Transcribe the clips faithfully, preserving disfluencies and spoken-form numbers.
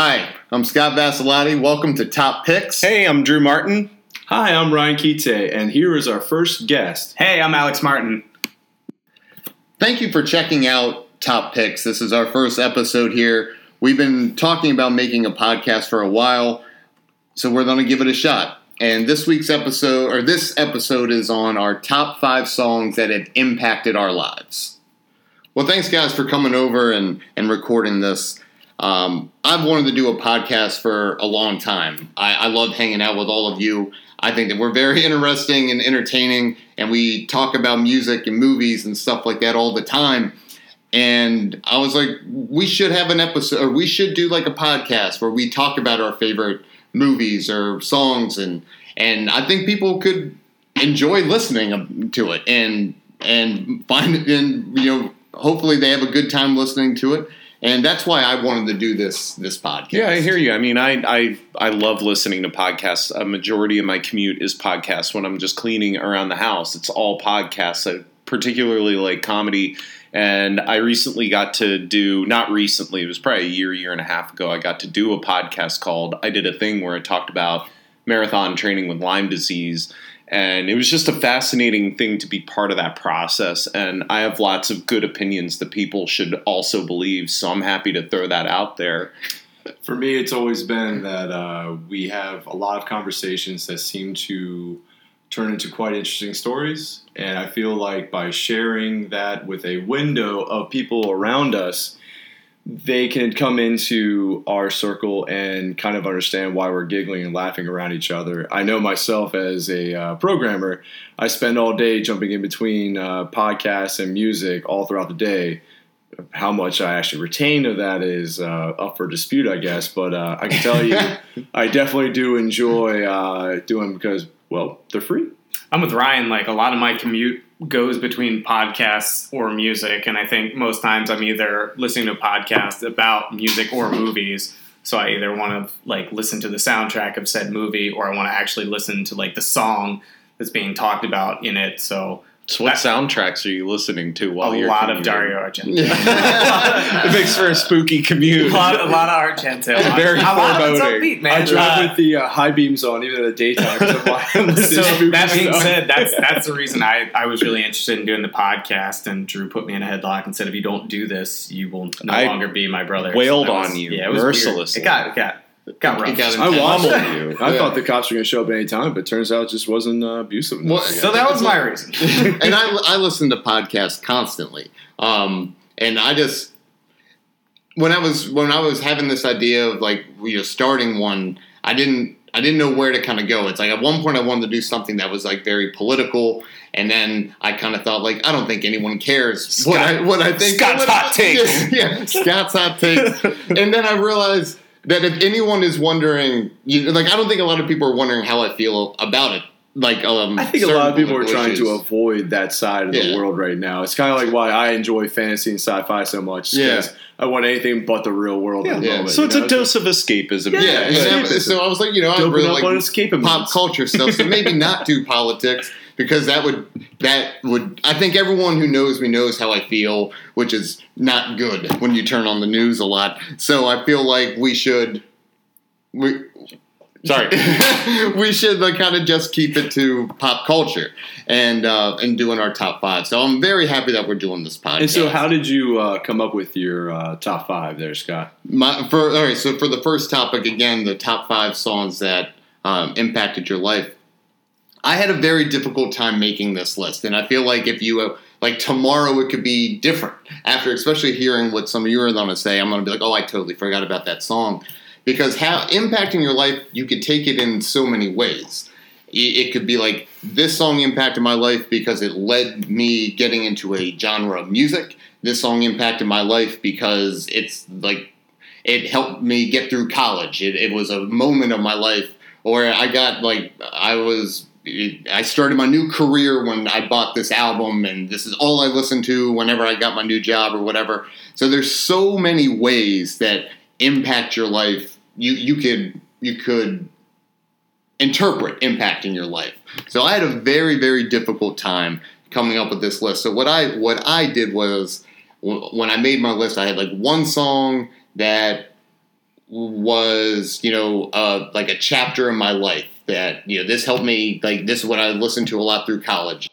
Hi, I'm Scott Vasilati. Welcome to Top Picks. Hey, I'm Drew Martin. Hi, I'm Ryan Kite, and here is our first guest. Hey, I'm Alex Martin. Thank you for checking out Top Picks. This is our first episode here. We've been talking about making a podcast for a while, so we're going to give it a shot. And this week's episode, or this episode, is on our top five songs that have impacted our lives. Well, thanks, guys, for coming over and, and recording this. Um, I've wanted to do a podcast for a long time. I, I love hanging out with all of you. I think that we're very interesting and entertaining, and we talk about music and movies and stuff like that all the time. And I was like, we should have an episode, or we should do like a podcast where we talk about our favorite movies or songs, and and I think people could enjoy listening to it and and find it, and you know, hopefully they have a good time listening to it. And that's why I wanted to do this this podcast. Yeah, I hear you. I mean, I I I love listening to podcasts. A majority of my commute is podcasts. When I'm just cleaning around the house, it's all podcasts. I particularly like comedy. And I recently got to do, not recently, it was probably a year, year and a half ago, I got to do a podcast called, I did a thing where I talked about marathon training with Lyme disease. And it was just a fascinating thing to be part of that process. And I have lots of good opinions that people should also believe. So I'm happy to throw that out there. For me, it's always been that uh, we have a lot of conversations that seem to turn into quite interesting stories. And I feel like by sharing that with a window of people around us, they can come into our circle and kind of understand why we're giggling and laughing around each other. I know myself as a uh, programmer, I spend all day jumping in between uh, podcasts and music all throughout the day. How much I actually retain of that is uh, up for dispute, I guess. But uh, I can tell you, I definitely do enjoy uh, doing them because, well, they're free. I'm with Ryan. Like, a lot of my commute goes between podcasts or music, and I think most times I'm either listening to podcasts about music or movies. So I either want to like listen to the soundtrack of said movie, or I want to actually listen to like the song that's being talked about in it. So, so what that, soundtracks are you listening to while you're a lot commuting? Of Dario Argento. It makes for a spooky commute. A lot, a lot of Argento. It's very foreboding. I drive uh, with the uh, high beams on even in the daytime. So that being stuff. said, that's that's the reason I, I was really interested in doing the podcast, and Drew put me in a headlock and said, if you don't do this, you will no I longer be my brother. Wailed so was, on you yeah, it was mercilessly. Weird. It got it got Got rough. I wobbled you. I yeah. thought the cops were going to show up any time, but turns out it just wasn't uh, abusive. Well, so that was my reason. And I, I listen to podcasts constantly. Um, and I just when I was when I was having this idea of like you know starting one, I didn't I didn't know where to kind of go. It's like at one point I wanted to do something that was like very political, and then I kind of thought like I don't think anyone cares Scott, what I what I think. Scott's hot takes. Yeah, yeah, Scott's hot takes. And then I realized that if anyone is wondering, you know, like, I don't think a lot of people are wondering how I feel about it. Like, um, I think a lot of people are trying issues. to avoid that side of yeah. the world right now. It's kind of like why I enjoy fantasy and sci-fi so much. Yeah. I want anything but the real world yeah. at the yeah. moment. So it's know? a dose of escapism. Yeah, yeah. Exactly. So I was like, you know, I Dope really like pop culture stuff, so maybe not do politics, because that would, that would, I think everyone who knows me knows how I feel, which is not good when you turn on the news a lot. So I feel like we should, we, sorry, we should like kind of just keep it to pop culture and uh, and doing our top five. So I'm very happy that we're doing this podcast. And so, how did you uh, come up with your uh, top five there, Scott? My, for, all right, so for the first topic, again, the top five songs that um, impacted your life. I had a very difficult time making this list, and I feel like if you uh, like tomorrow, it could be different. After, especially hearing what some of you are going to say, I'm going to be like, oh, I totally forgot about that song. Because how impacting your life, you could take it in so many ways. It could be like, this song impacted my life because it led me getting into a genre of music. This song impacted my life because it's like, it helped me get through college. It, it was a moment of my life. Or I got like, I was, I started my new career when I bought this album, and this is all I listened to whenever I got my new job or whatever. So there's so many ways that impact your life. You you could you could interpret impacting your life. So I had a very, very difficult time coming up with this list. So what I what I did was, when I made my list, I had like one song that was, you know, uh, like a chapter in my life that, you know, this helped me, like, this is what I listened to a lot through college.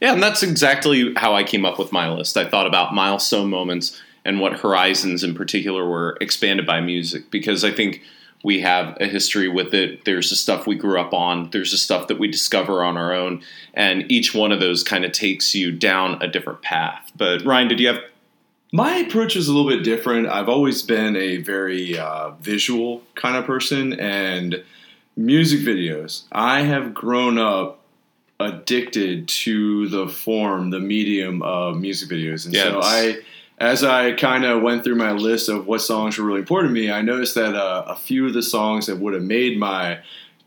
Yeah, and that's exactly how I came up with my list. I thought about milestone moments and what horizons in particular were expanded by music, because I think we have a history with it. There's the stuff we grew up on. There's the stuff that we discover on our own. And each one of those kind of takes you down a different path. But Ryan, did you have... My approach was a little bit different. I've always been a very uh, visual kind of person, and music videos. I have grown up addicted to the form, the medium of music videos. And yes. so I, as I kind of went through my list of what songs were really important to me, I noticed that uh, a few of the songs that would have made my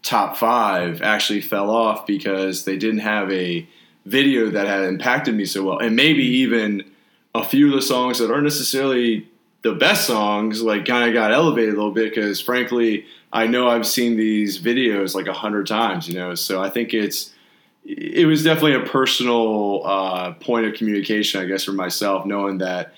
top five actually fell off because they didn't have a video that had impacted me so well. And maybe even a few of the songs that aren't necessarily the best songs, like, kind of got elevated a little bit because, frankly, I know I've seen these videos like a hundred times, you know, so I think it's, it was definitely a personal uh, point of communication, I guess, for myself, knowing that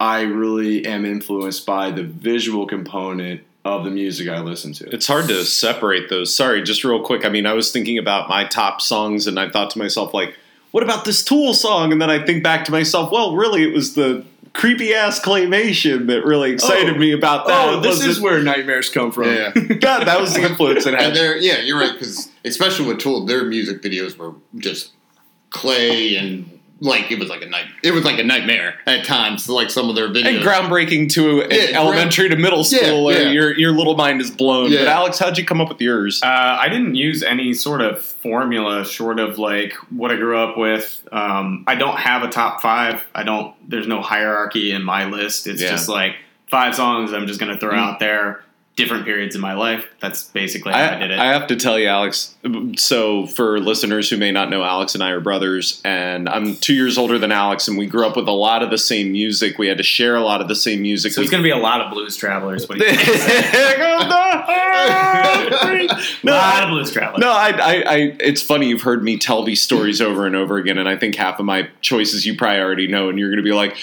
I really am influenced by the visual component of the music I listen to. It's hard to separate those. Sorry, just real quick. I mean, I was thinking about my top songs and I thought to myself, like, what about this Tool song? And then I think back to myself, well, really, it was the creepy ass claymation that really excited oh, me about that. Oh, this is where nightmares come from. Yeah, yeah. God, that was the influence it had. And yeah, you're right, because especially with Tool, their music videos were just clay and like it was like a night. It was like a nightmare at times. Like some of their videos, and groundbreaking to yeah, elementary ground, to middle school, yeah, yeah. and your your little mind is blown. Yeah. But Alex, how'd you come up with yours? Uh, I didn't use any sort of formula, short of like what I grew up with. Um, I don't have a top five. I don't. There's no hierarchy in my list. It's yeah. just like five songs I'm just gonna throw mm. out there. Different periods in my life. That's basically how I, I did it. I have to tell you, Alex, so for listeners who may not know, Alex and I are brothers, and I'm two years older than Alex, and we grew up with a lot of the same music. We had to share a lot of the same music. So there's going to be a lot of Blues Travelers. What do you think? No, a lot of Blues Travelers. No, I, I, I, it's funny. You've heard me tell these stories over and over again, and I think half of my choices you probably already know, and you're going to be like,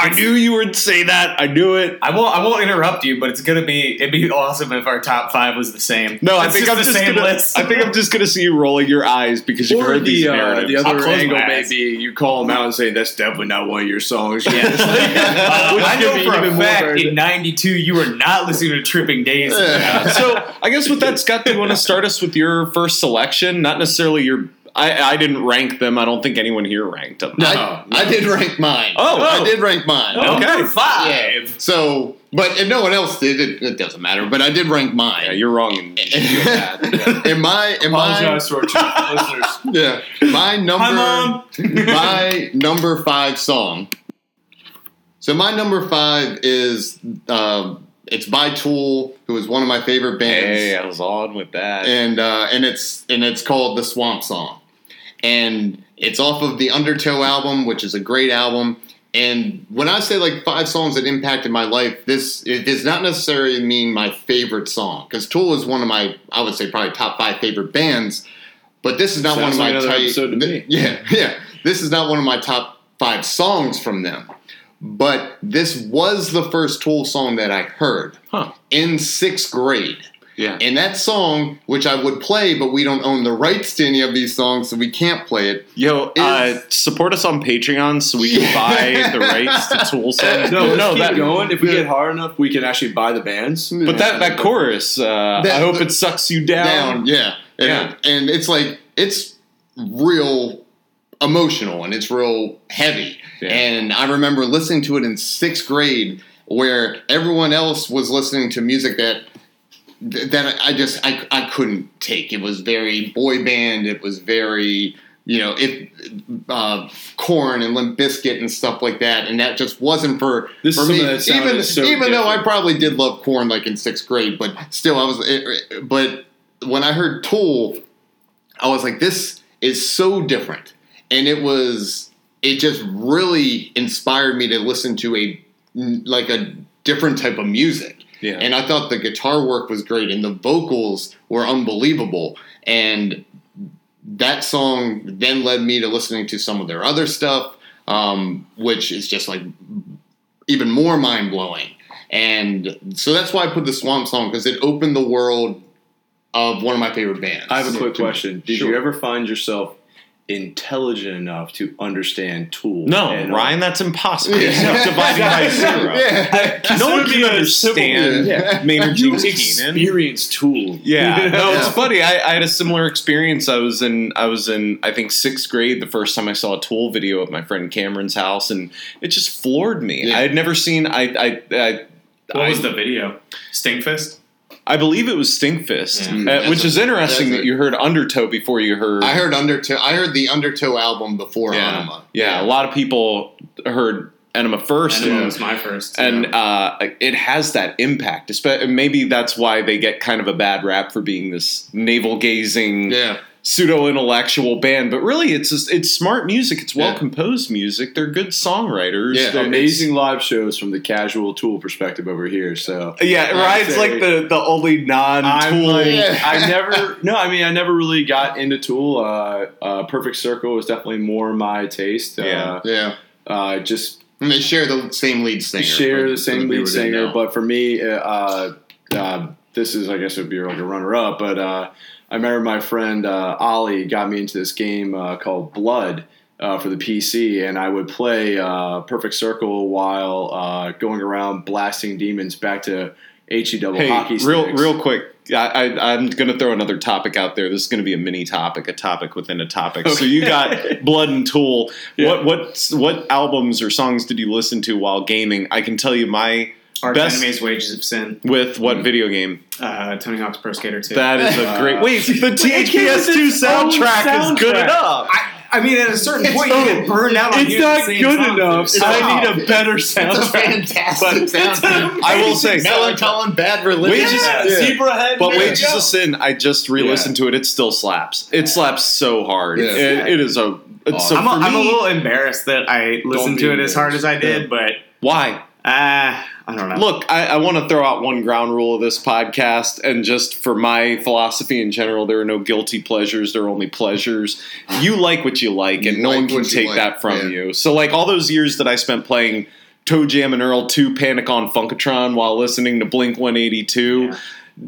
I knew you would say that. I knew it. I won't. I won't interrupt you, but it's gonna be. It'd be awesome if our top five was the same. No, I think, just I'm just same gonna, list. I think I'm just gonna see you rolling your eyes because you've or heard the, these narratives. Uh, the other angle may be you call them out and say that's definitely not one of your songs. Yeah. uh, Which I know for a fact in ninety-two you were not listening to Tripping Daisy. So I guess with that, Scott, do you want to start us with your first selection? Not necessarily your. I, I didn't rank them. I don't think anyone here ranked them. No, I, no. I did rank mine. Oh, oh, I did rank mine. Okay, five. Yeah. So, but if no one else did, it, it doesn't matter. But I did rank mine. Yeah, you're wrong. In my, in my, to listeners. Yeah, my number, Hi, Mom. my number five song. So my number five is. Uh, It's by Tool, who is one of my favorite bands. Hey, I was on with that. And uh, and it's and it's called The Swamp Song. And it's off of the Undertow album, which is a great album. And when I say like five songs that impacted my life, this it does not necessarily mean my favorite song. Because Tool is one of my, I would say, probably top five favorite bands. But this is not Sounds one of like my type, to me. Yeah, yeah. This is not one of my top five songs from them. But this was the first Tool song that I heard huh. in sixth grade. Yeah. And that song, which I would play, but we don't own the rights to any of these songs, so we can't play it. Yo, is... uh, support us on Patreon so we can buy the rights to Tool songs. No, let's no, keep that going. If we get hard enough, we can actually buy the bands. But yeah. that, that chorus, uh, that, I hope the, it sucks you down. down. Yeah. And, yeah. And it's like, it's real emotional and it's real heavy. Yeah. And I remember listening to it in sixth grade where everyone else was listening to music that that I just I, I couldn't take. It was very boy band. It was very, you know, it uh, Korn and Limp Bizkit and stuff like that. And that just wasn't for, this for me. Even, so even different. Though I probably did love Korn like in sixth grade, but still I was it, but when I heard Tool, I was like, this is so different. And it was, it just really inspired me to listen to a, like a different type of music. Yeah. And I thought the guitar work was great and the vocals were unbelievable. And that song then led me to listening to some of their other stuff, um, which is just like even more mind blowing. And so that's why I put the Swamp Song, because it opened the world of one of my favorite bands. I have a quick question. Did sure. you ever find yourself intelligent enough to understand Tool? No, and, Ryan, uh, that's impossible. Yeah. You have to buy by zero. Yeah. I, no one can understand yeah. Maynard James Keenan. Experience Tool. Yeah. No, it's funny. I, I had a similar experience. I was in, I was in, I think, sixth grade the first time I saw a Tool video at my friend Cameron's house, and it just floored me. Yeah. I had never seen. I. I, I what I, was the video? Stinkfist? I believe it was Stinkfist, yeah. uh, which is interesting a, that you heard Undertow before you heard... I heard Undertow. I heard the Undertow album before yeah. Enema. Yeah, yeah, a lot of people heard Enema first. Enema and, was my first. And yeah. uh, it has that impact. Maybe that's why they get kind of a bad rap for being this navel-gazing... Yeah. pseudo-intellectual band, but really it's just, it's smart music. It's well-composed yeah. music. They're good songwriters. Yeah, they're amazing live shows from the casual Tool perspective over here. So yeah, Ryan's say, like the, the only non-Tool. Like, yeah. I never, no, I mean, I never really got into Tool. Uh, uh, Perfect Circle was definitely more my taste. Uh, yeah, yeah. Uh, just and they share the same lead singer. Share like, the same lead singer, but for me, uh, uh, this is, I guess, it would be like a runner-up, but. Uh, I remember my friend uh, Ollie got me into this game uh, called Blood uh, for the P C, and I would play uh, Perfect Circle while uh, going around blasting demons back to H E double hey, hockey sticks. Real, real quick, I, I, I'm going to throw another topic out there. This is going to be a mini topic, a topic within a topic. Okay. So you got Blood and Tool. Yeah. What what what albums or songs did you listen to while gaming? I can tell you my... Our enemy's Wages of Sin. With what mm. video game? Uh, Tony Hawk's Pro Skater two. That is a great... Wait, the T H P S two soundtrack, soundtrack is good enough. I, I mean, at a certain it's point, so, you get burned out on it's not good enough. So I need a better soundtrack. It's a fantastic but soundtrack. I will say... Melancholy, Bad Religion. Wages, yeah. Yeah. Zebrahead. But Wages of Sin, I just re-listened yeah. to it. It still slaps. It slaps so hard. Yeah. It, it is a... It's so I'm, a me, I'm a little embarrassed that I listened to it as hard as I did, yeah. but... Why? Uh... I don't know. Look, I, I want to throw out one ground rule of this podcast, and just for my philosophy in general, there are no guilty pleasures. There are only pleasures. You like what you like, and you no like one can take like. that from yeah. you. So, like, all those years that I spent playing Toe Jam and Earl two Panic on Funkatron while listening to Blink one eighty-two, yeah.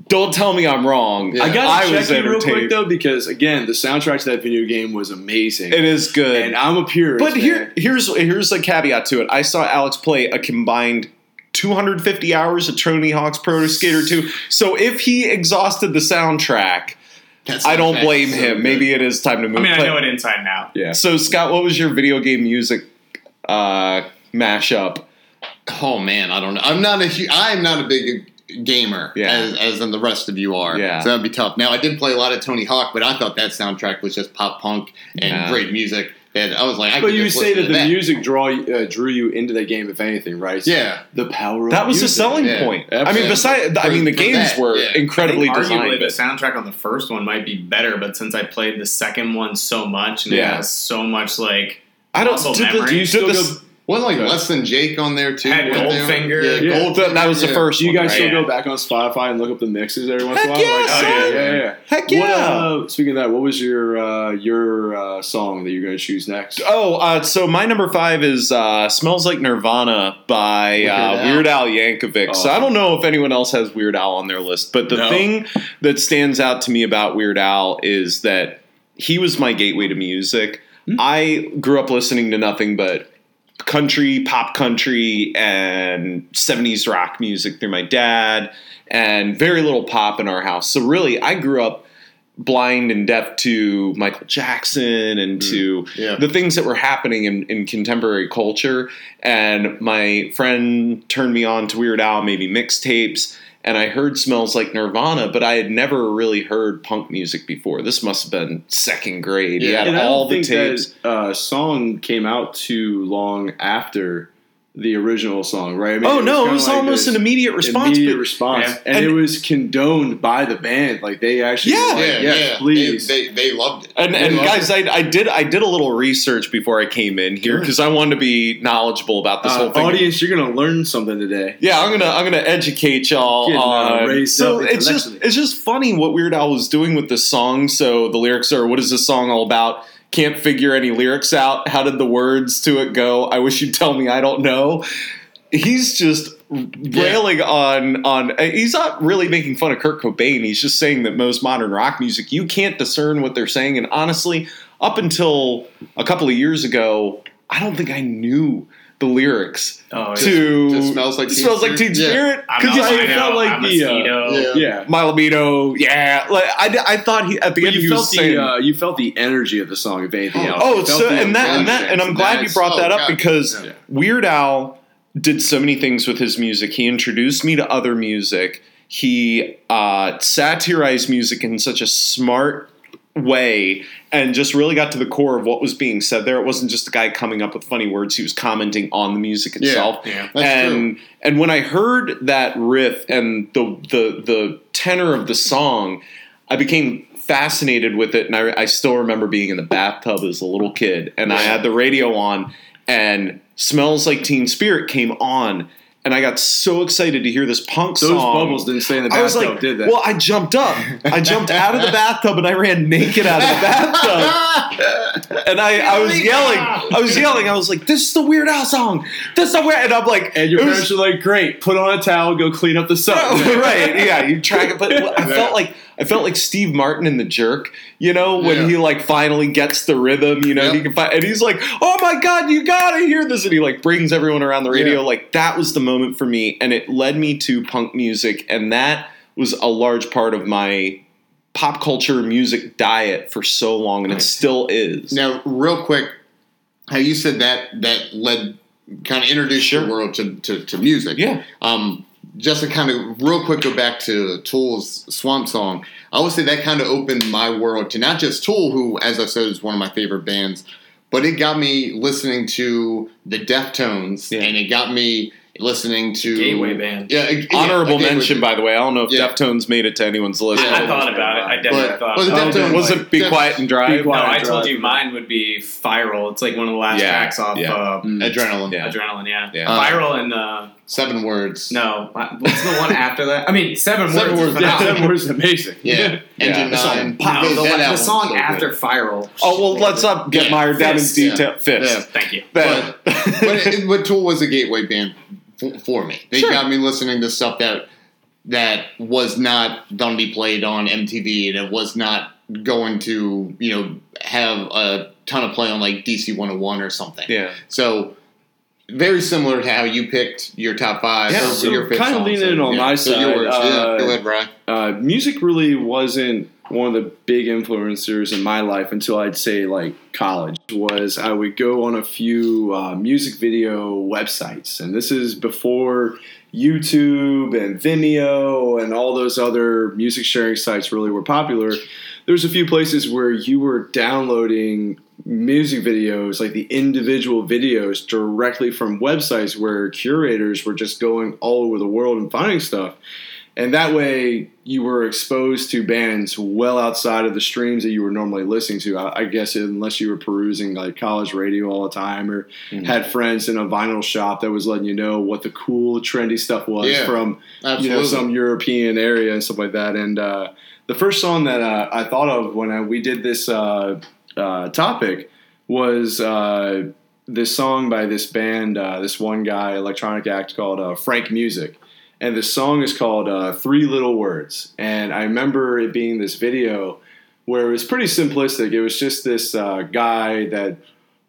don't tell me I'm wrong. Yeah. I got to check you real quick, though, because, again, the soundtrack to that video game was amazing. It is good. And I'm a purist. But here, here's, here's a caveat to it. I saw Alex play a combined... two hundred fifty hours of Tony Hawk's Pro Skater two. So if he exhausted the soundtrack, That's I don't blame so him. Good. Maybe it is time to move. I mean, play. I know it inside now. Yeah. So, Scott, what was your video game music uh, mashup? Oh, man, I don't know. I'm not a, I'm not a big gamer, yeah. as, as in the rest of you are. Yeah. So that would be tough. Now, I did play a lot of Tony Hawk, but I thought that soundtrack was just pop punk and yeah. great music. And I was like, I but you say that the that. music draw uh, drew you into that game, if anything, right? So yeah, the power of that was music. The selling yeah. point. Absolutely. I mean, besides, I mean, the For games that, were yeah. incredibly I think designed. Arguably, the soundtrack on the first one might be better, but since I played the second one so much and yeah. it has so much like I don't muscle memory. The, do you still this, go, wasn't like Less Than Jake on there too? Had Goldfinger. Yeah, Goldfinger. Yeah. That was the yeah. first. You guys right? still go back on Spotify and look up the mixes every once in a while. Yes, like, oh, yeah, yeah, yeah. Heck yeah! What, uh, speaking of that, what was your uh, your uh, song that you're going to choose next? Oh, uh, so my number five is uh, "Smells Like Nirvana" by uh, Weird Al Yankovic. Oh. So I don't know if anyone else has Weird Al on their list, but the no. thing that stands out to me about Weird Al is that he was my gateway to music. Mm-hmm. I grew up listening to nothing but country, pop country, and seventies rock music through my dad, and very little pop in our house. So really, I grew up blind and deaf to Michael Jackson and mm, to yeah. the things that were happening in, in contemporary culture. And my friend turned me on to Weird Al, maybe mixtapes, and I heard Smells Like Nirvana, but I had never really heard punk music before. This must have been second grade. Yeah, and I don't think that uh, song came out too long after the original song, right? I mean, oh, no, it was almost an immediate response. Immediate response. And it was condoned by the band. Like, they actually yeah, like, yeah, yeah, please. They, they, they loved it. And, and guys, I, I did I did a little research before I came in here because I wanted to be knowledgeable about this uh, whole thing. Audience, you're going to learn something today. Yeah, I'm going to I'm gonna educate y'all on... So it's just, it's just funny what Weird Al was doing with this song. So the lyrics are, what is this song all about? Can't figure any lyrics out. How did the words to it go? I wish you'd tell me. I don't know. He's just railing yeah. on on he's not really making fun of Kurt Cobain. He's just saying that most modern rock music, you can't discern what they're saying. And honestly, up until a couple of years ago, I don't think I knew the lyrics oh, to, to Smells Like Teen Smells Spirit. Like Teen Spirit. Because yeah. I felt like the uh, yeah, Malamito, yeah. Like I, I thought he at the but end you he felt was the saying, uh, you felt the energy of the song if anything else. Oh, oh so and that and that and I'm glad you brought oh, that up God. because yeah. Weird Al did so many things with his music. He introduced me to other music. He uh, satirized music in such a smart way and just really got to the core of what was being said there. It wasn't just a guy coming up with funny words. He was commenting on the music itself. Yeah, yeah, that's and true. And when I heard that riff and the the the tenor of the song, I became fascinated with it. And I, I still remember being in the bathtub as a little kid, and yeah. I had the radio on, and Smells Like Teen Spirit came on. And I got so excited to hear this punk Those song. Those bubbles didn't stay in the bathtub, like, did they? Well, I jumped up. I jumped out of the bathtub and I ran naked out of the bathtub. And I, I was yelling. I was yelling. I was like, this is the Weird Al song. This is the Weird Al. And I'm like. And your parents was, are like, great. Put on a towel. Go clean up the sub. Right. Yeah. You track it. But I felt like. I felt like Steve Martin in The Jerk, you know, when yeah. he like finally gets the rhythm, you know, yep. he can find, and he's like, oh my God, you gotta hear this. And he like brings everyone around the radio. Yeah. Like that was the moment for me. And it led me to punk music. And that was a large part of my pop culture music diet for so long. And it still is. Now, real quick, how you said that, that led kind of introduced sure. your world to, to, to music. Yeah. Um, Just to kind of real quick go back to Tool's Swamp Song, I would say that kind of opened my world to not just Tool, who, as I said, is one of my favorite bands, but it got me listening to the Deftones, yeah. and it got me listening to... Gateway band. Yeah, yeah, Honorable yeah, mention, band. By the way. I don't know if yeah. Deftones made it to anyone's list. I, I thought about it. I definitely but, thought about it. Deftones, was like, it Be Def- Quiet and Drive? Quiet no, and I drive. told you mine would be Viral. It's like one of the last yeah, tracks off... Yeah. Uh, mm. Adrenaline. Yeah. Adrenaline, yeah. yeah. Um, Viral and... Uh, Seven Words. No. What's the one after that? I mean, Seven, seven Words. words yeah, seven Words is amazing. Yeah. yeah. Engine nine. Wow, the, the song so after Viral. Oh, well, let's up get yeah. mired down in detail. Yeah. Fist. Yeah. Thank you. But, but, it, but Tool was a gateway band for, for me. They sure. got me listening to stuff that that was not going to be played on M T V, and it was not going to, you know, have a ton of play on, like, D C one oh one or something. Yeah. So... Very similar to how you picked your top five. Yeah, or so your kind of leaning in on yeah. my so side. Yours, uh, yeah. Go ahead, Brian. Uh, music really wasn't one of the big influencers in my life until I'd say like college. Was I would go on a few uh, music video websites, and this is before YouTube and Vimeo and all those other music sharing sites really were popular. There's a few places where you were downloading music videos, like the individual videos directly from websites where curators were just going all over the world and finding stuff. And that way you were exposed to bands well outside of the streams that you were normally listening to. I, I guess unless you were perusing like college radio all the time or mm-hmm. had friends in a vinyl shop that was letting you know what the cool trendy stuff was yeah, from absolutely. you know some European area and stuff like that. And uh, the first song that uh, I thought of when I, we did this uh, Uh, topic was uh, this song by this band, uh, this one guy, electronic act called uh, Frank Music. And the song is called uh, Three Little Words. And I remember it being this video where it was pretty simplistic. It was just this uh, guy that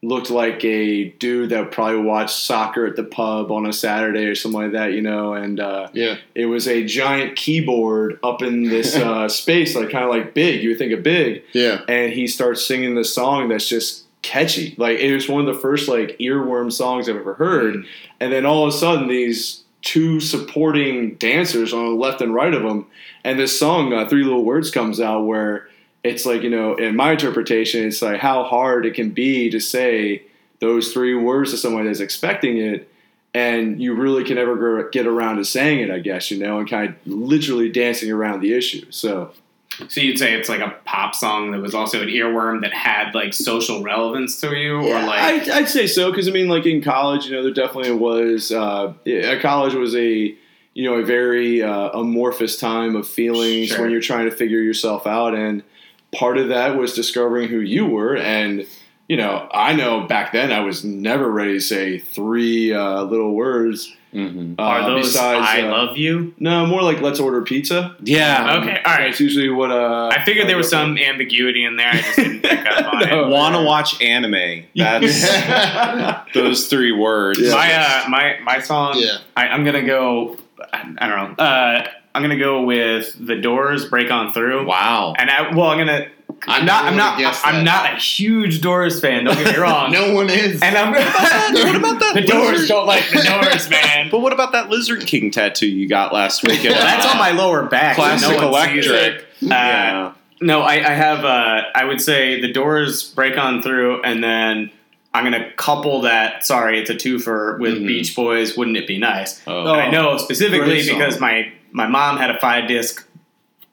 looked like a dude that probably watched soccer at the pub on a Saturday or something like that, you know. And uh, yeah. it was a giant keyboard up in this uh, space, like kind of like Big. You would think of Big. Yeah. And he starts singing this song that's just catchy. Like it was one of the first like earworm songs I've ever heard. Mm-hmm. And then all of a sudden these two supporting dancers on the left and right of them. And this song, uh, Three Little Words, comes out where it's like, you know, in my interpretation, it's like how hard it can be to say those three words to someone that's expecting it, and you really can never get around to saying it, I guess, you know, and kind of literally dancing around the issue. So so you'd say it's like a pop song that was also an earworm that had, like, social relevance to you? Yeah, or like I'd, I'd say so, because, I mean, like, in college, you know, there definitely was uh, – college was a – you know, a very uh, amorphous time of feelings sure. when you're trying to figure yourself out, and part of that was discovering who you were. And, you know, I know back then I was never ready to say three uh, little words. Mm-hmm. Uh, Are those besides, I uh, love you? No, more like let's order pizza. Yeah. Um, okay. All right. That's usually what. Uh, I figured there was some for. ambiguity in there. I just didn't pick up on no, it. Want to watch anime? That's those three words. Yeah. My uh, my my song. Yeah. I, I'm gonna go. I, I don't know. Uh, I'm gonna go with The Doors. Break On Through. Wow. And I well, I'm gonna. I'm not. I'm not. I'm not a huge Doors fan. Don't get me wrong. No one is. And I'm. What about that? What about that? The Doors lizard? Don't like The Doors, man. But what about that Lizard King tattoo you got last week? Well, that's on my lower back. Classic no electric. Uh, yeah. No, I, I have. Uh, I would say The Doors, Break On Through, and then I'm going to couple that. Sorry, it's a twofer with mm-hmm. Beach Boys. Wouldn't It Be Nice? Oh. And I know specifically because my my mom had a five disc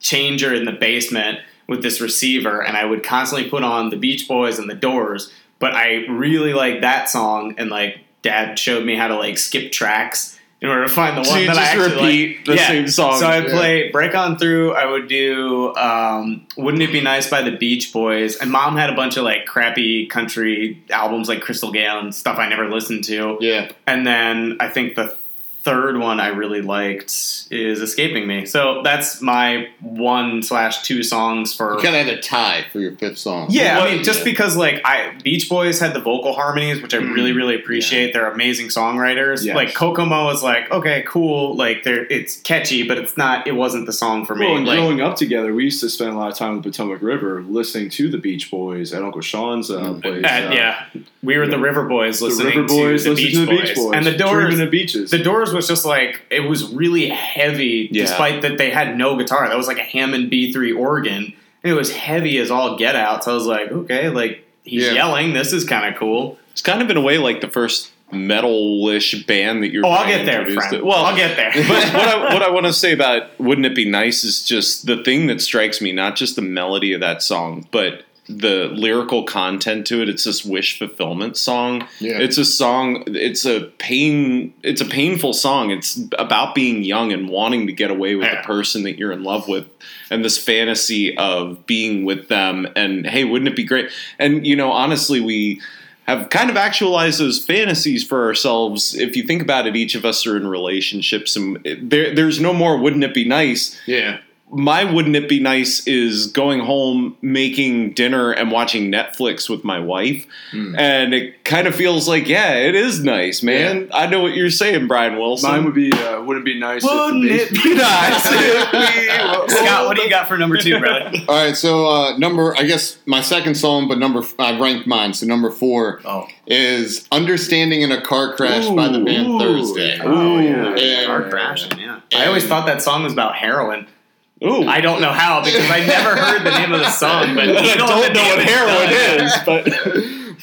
changer in the basement with this receiver, and I would constantly put on the Beach Boys and the Doors, but I really like that song, and like Dad showed me how to like skip tracks in order to find the so one that just I actually repeat like. The yeah. same song. So I would yeah. play Break On Through. I would do um, Wouldn't It Be Nice by the Beach Boys, and Mom had a bunch of like crappy country albums like Crystal Gayle and stuff I never listened to. Yeah, and then I think the third one I really liked is escaping me. So that's my one slash two songs for. You kind of had a tie for your fifth song. Yeah, well, I mean, just yeah. because like I Beach Boys had the vocal harmonies, which I mm-hmm. really, really appreciate. Yeah. They're amazing songwriters. Yes. Like Kokomo is like okay, cool. Like they're it's catchy, but it's not. It wasn't the song for me. Well, and like, growing up together, we used to spend a lot of time at the Potomac River listening to the Beach Boys at Uncle Sean's uh, place. At, uh, yeah, we were the River Boys listening the River Boys to, the, Beach to Boys. the Beach Boys and the Doors. The beaches. The Doors. Was just like it was really heavy yeah. despite that they had no guitar. That was like a Hammond B three organ, and it was heavy as all get out. So I was like, okay, like he's yeah. yelling, this is kind of cool. It's kind of in a way like the first metal-ish band that you're oh I'll get there friend. well I'll get there but what I what I want to say about Wouldn't It Be Nice is just the thing that strikes me, not just the melody of that song, but the lyrical content to it. It's this wish fulfillment song. Yeah. It's a song. It's a pain. It's a painful song. It's about being young and wanting to get away with yeah. the person that you're in love with, and this fantasy of being with them. And hey, wouldn't it be great? And you know, honestly, we have kind of actualized those fantasies for ourselves. If you think about it, each of us are in relationships, and there, there's no more. Wouldn't it be nice? Yeah. My wouldn't it be nice is going home, making dinner, and watching Netflix with my wife. Mm. And it kind of feels like, yeah, it is nice, man. Yeah. I know what you're saying, Brian Wilson. Mine would be, uh, wouldn't it be nice? Wouldn't it be nice? If we, Scott, what do you got for number two, brother? All right, so uh, number, I guess my second song, but number, I ranked mine, so number four oh. is Understanding in a Car Crash ooh, by the band ooh. Thursday. Oh, yeah. And, car crashing, yeah. And, I always thought that song was about heroin. Ooh. I don't know how, because I never heard the name of the song, but I don't know, know what heroin is. But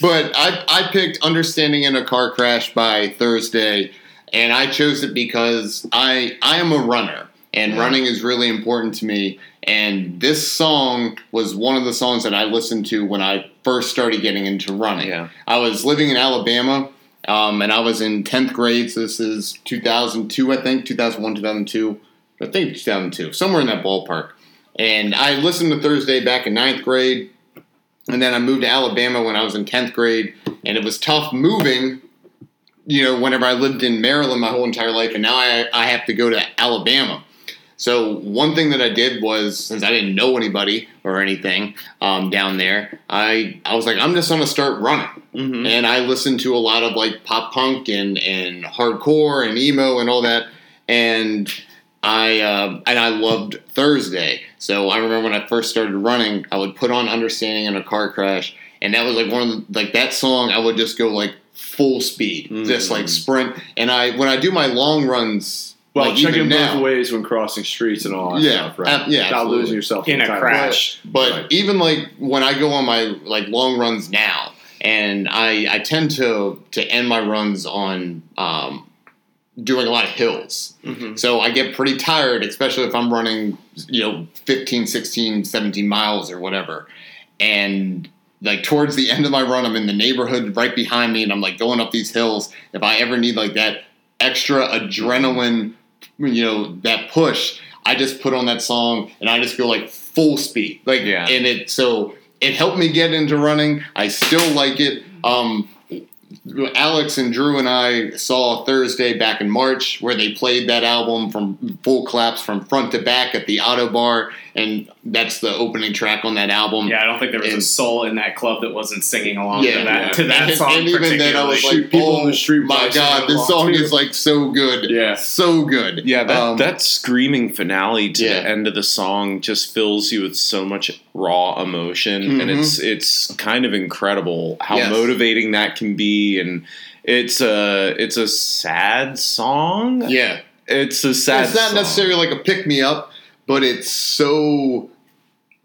but I, I picked Understanding in a Car Crash by Thursday, and I chose it because I I am a runner, and yeah. running is really important to me. And this song was one of the songs that I listened to when I first started getting into running. Yeah. I was living in Alabama, um, and I was in tenth grade, so this is two thousand two, I think, two thousand one, two thousand two. I think two thousand two, somewhere in that ballpark. And I listened to Thursday back in ninth grade, and then I moved to Alabama when I was in tenth grade, and it was tough moving, you know, whenever I lived in Maryland my whole entire life, and now I, I have to go to Alabama. So one thing that I did was, since I didn't know anybody or anything um, down there, I, I was like, I'm just going to start running. Mm-hmm. And I listened to a lot of, like, pop punk and, and hardcore and emo and all that, and I uh, and I loved Thursday. So I remember when I first started running, I would put on Understanding in a Car Crash, and that was like one of the, like that song. I would just go like full speed, mm. just like sprint. And I when I do my long runs, well, like checking both ways when crossing streets and all that yeah, stuff, right? Uh, yeah, without absolutely. losing yourself in a crash. But, but right. even like when I go on my like long runs now, and I I tend to to end my runs on. Um, doing a lot of hills. Mm-hmm. So I get pretty tired, especially if I'm running, you know, fifteen, sixteen, seventeen miles or whatever. And like towards the end of my run, I'm in the neighborhood right behind me, and I'm like going up these hills. If I ever need like that extra adrenaline, you know, that push, I just put on that song and I just go like full speed. Like, yeah. and it, so it helped me get into running. I still like it. Um, Alex and Drew and I saw Thursday back in March, where they played that album from full claps from front to back at the Auto Bar, and that's the opening track on that album. Yeah, I don't think there was and, a soul in that club that wasn't singing along yeah, to that, yeah. to that and, song and even then I was like, Shoot, people oh in the street my God, this song too. is like so good. Yeah. So good. Yeah, that, um, that screaming finale to yeah. the end of the song just fills you with so much raw emotion, mm-hmm. and it's it's kind of incredible how yes. motivating that can be, and it's a, it's a sad song. Yeah. It's a sad song. It's not song. necessarily like a pick-me-up, but it's so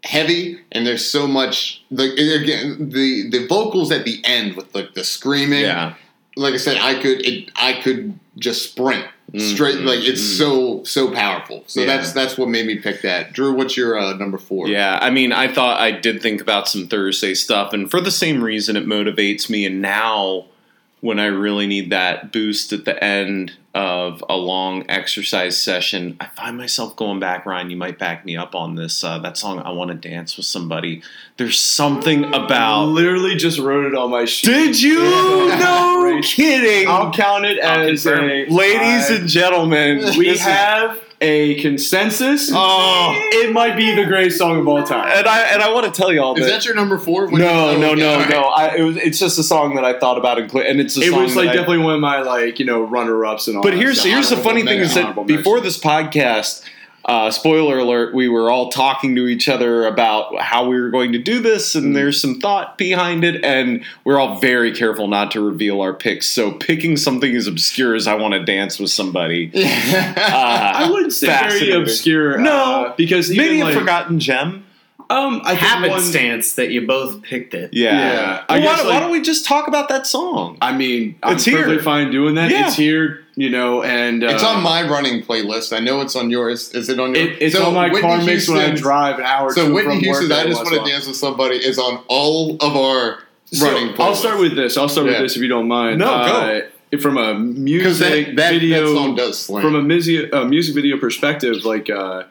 heavy, and there's so much – again, the the vocals at the end with, like, the screaming. Yeah. Like I said, I could it, I could just sprint straight. Mm-hmm. Like, it's so, so powerful. So yeah. that's that's what made me pick that. Drew, what's your uh, number four? Yeah, I mean, I thought I did think about some Thursday stuff, and for the same reason it motivates me, and now – when I really need that boost at the end of a long exercise session, I find myself going back. Ryan, you might back me up on this. Uh, that song, I Want to Dance with Somebody. There's something about. I literally just wrote it on my sheet. Did you? No right. kidding. I'll count it I'll as a. Ladies I, and gentlemen, we have. A consensus. Oh, it might be the greatest song of all time. And I and I want to tell y'all that. Is that your number four? When no, no, no, right. no. I, it was. It's just a song that I thought about, and, and it's a it song was like that definitely I, one of my like you know runner ups and all. But that here's stuff. here's the funny thing is that before this podcast, uh, spoiler alert, we were all talking to each other about how we were going to do this, and mm. there's some thought behind it, and we're all very careful not to reveal our picks. So picking something as obscure as I Want to Dance with Somebody. uh, I wouldn't say very obscure. No, uh, because maybe like, a forgotten gem. Um, I happenstance one, that you both picked it. Yeah. yeah. I well, guess why, like, why don't we just talk about that song? I mean, I'm it's perfectly here. fine doing that. Yeah. It's here, you know, and uh, it's on my running playlist. I know it's on yours. Is it on yours? It, it's so on my Whitney car Houston, mix when I drive an hour. So two Whitney from Houston's work, "I Just Want to Dance with Somebody" is on all of our so running playlists. I'll start with this. I'll start yeah. with this if you don't mind. No, uh, go from a music that, that, video. That song does slam. From a music uh, music video perspective, like uh,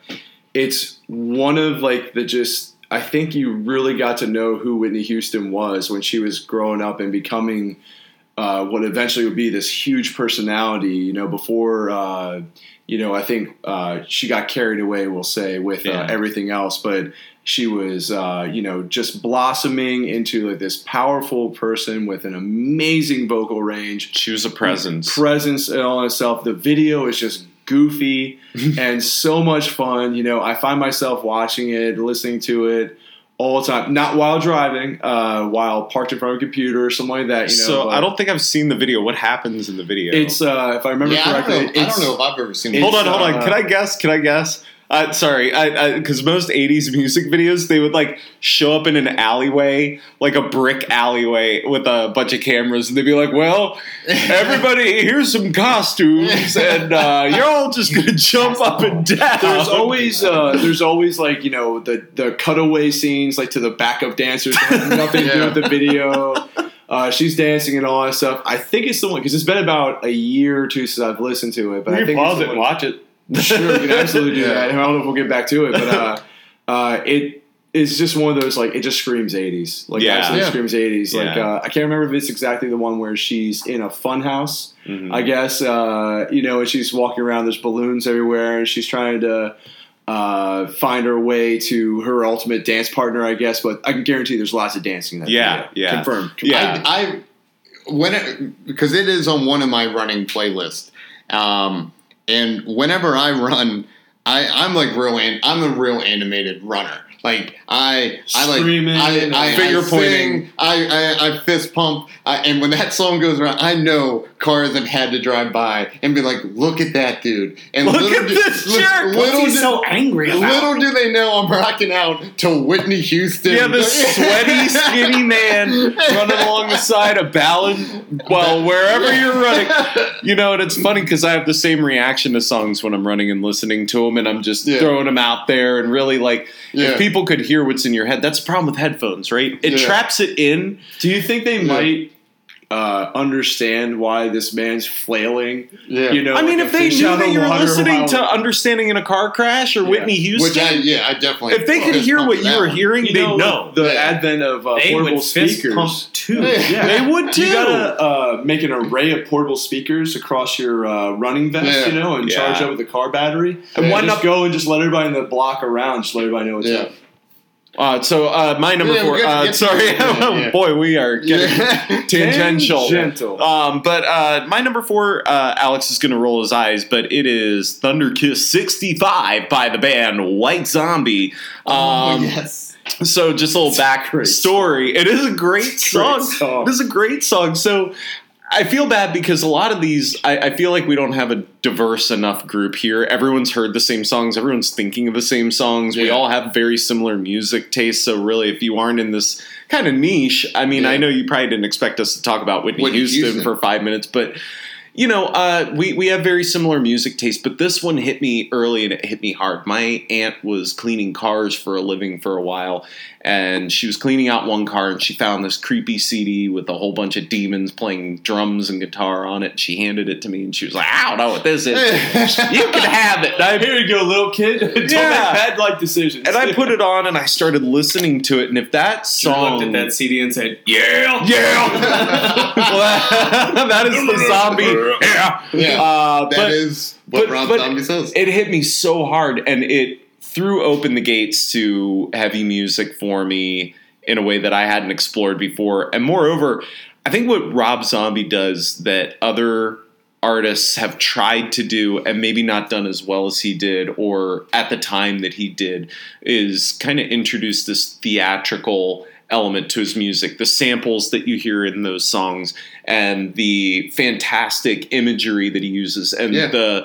it's one of like the just. I think you really got to know who Whitney Houston was when she was growing up and becoming uh, what eventually would be this huge personality, you know, before, uh, you know, I think uh, she got carried away, we'll say, with uh, yeah. everything else. But she was, uh, you know, just blossoming into like this powerful person with an amazing vocal range. She was a presence. Presence in all itself. The video is just goofy and so much fun. You know, I find myself watching it, listening to it all the time. Not while driving, uh, while parked in front of a computer or something like that. You know, so I don't think I've seen the video. What happens in the video? It's uh, if I remember yeah, correctly. I don't, know, I don't know if I've ever seen it. Hold on, hold on. Uh, Can I guess? Can I guess? Uh, sorry, because I, I, most eighties music videos, they would, like, show up in an alleyway, like a brick alleyway with a bunch of cameras, and they'd be like, well, everybody, here's some costumes, and uh, you're all just going to jump up and down. There's always, uh, there's always like, you know, the, the cutaway scenes, like, to the backup dancers that have nothing yeah. to do with the video. Uh, she's dancing and all that stuff. I think it's the one, because it's been about a year or two since I've listened to it. But you I think pause it and watch it. Sure, we can absolutely do yeah. that. I don't know if we'll get back to it, but uh, uh, it is just one of those, like, it just screams eighties. Like, yeah. absolutely yeah. screams eighties. Yeah. Like, uh, I can't remember if it's exactly the one where she's in a funhouse, mm-hmm. I guess, uh, you know, and she's walking around, there's balloons everywhere, and she's trying to uh, find her way to her ultimate dance partner, I guess, but I can guarantee there's lots of dancing in that yeah, video. Yeah, Confirmed. yeah. I, I when it, because it is on one of my running playlists, um, and whenever I run, I, I'm like real. An, I'm a real animated runner. Like I, I like Screaming, I, I, finger I pointing. Sing, I, I, I fist pump. I, and when that song goes around, I know cars have had to drive by and be like, "Look at that dude!" And look little at do, this look, jerk. Little What's he do, so angry about? Little do they know I'm rocking out to Whitney Houston. Yeah, this sweaty, skinny man running along the side of Ballad. Well, wherever you're running, you know. And it's funny because I have the same reaction to songs when I'm running and listening to them, and I'm just yeah. throwing them out there and really like. Yeah. If people People could hear what's in your head. That's the problem with headphones, right? It yeah. traps it in. Do you think they yeah. might uh, understand why this man's flailing? Yeah. You know, I mean, if they knew that you were listening to Understanding in a Car Crash or yeah. Whitney Houston, which I, yeah, I definitely. If they could hear what you were hearing, you know, they'd know. The yeah. advent of uh, portable speakers too. Hey, yeah. They would too. You gotta uh, make an array of portable speakers across your uh, running vest, yeah. you know, and yeah. charge up with a car battery. And yeah. why not go and just let everybody in the block around, just let everybody know what's yeah. up. Uh, so uh, my number yeah, four. Get, uh, get sorry, yeah, yeah. boy, we are getting yeah. tangential. tangential. Um, but uh, my number four, uh, Alex is going to roll his eyes, but it is Thunder Kiss sixty-five by the band White Zombie. Um, oh yes. So just a little back a story. Song. It is a great, great song. song. It is a great song. So I feel bad because a lot of these, I, I feel like we don't have a diverse enough group here. Everyone's heard the same songs. Everyone's thinking of the same songs. Yeah. We all have very similar music tastes. So really, if you aren't in this kind of niche, I mean, yeah. I know you probably didn't expect us to talk about Whitney, Whitney Houston, Houston for five minutes, but you know, uh, we, we have very similar music tastes, but this one hit me early and it hit me hard. My aunt was cleaning cars for a living for a while, and she was cleaning out one car, and she found this creepy C D with a whole bunch of demons playing drums and guitar on it. She handed it to me, and she was like, I don't know what this is. You can have it. I, Here you go, little kid. Don't yeah. make bad-like decisions. And I put it on, and I started listening to it, and if that song... You looked at that C D and said, yeah, yeah. Well, that is the zombie... Yeah, yeah. Uh, that but, is what but, Rob but Zombie says. It hit me so hard, and it threw open the gates to heavy music for me in a way that I hadn't explored before. And moreover, I think what Rob Zombie does that other artists have tried to do and maybe not done as well as he did or at the time that he did is kind of introduce this theatrical element to his music, the samples that you hear in those songs and the fantastic imagery that he uses and yeah. the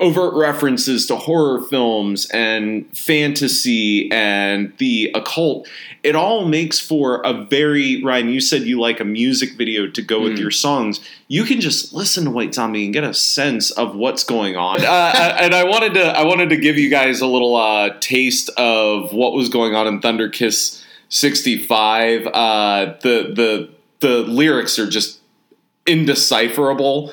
overt references to horror films and fantasy and the occult. It all makes for a very, Ryan, you said you like a music video to go mm. with your songs. You can just listen to White Zombie and get a sense of what's going on. uh, and I wanted to, I wanted to give you guys a little uh, taste of what was going on in Thunder Kiss sixty-five. Uh, the the the lyrics are just indecipherable.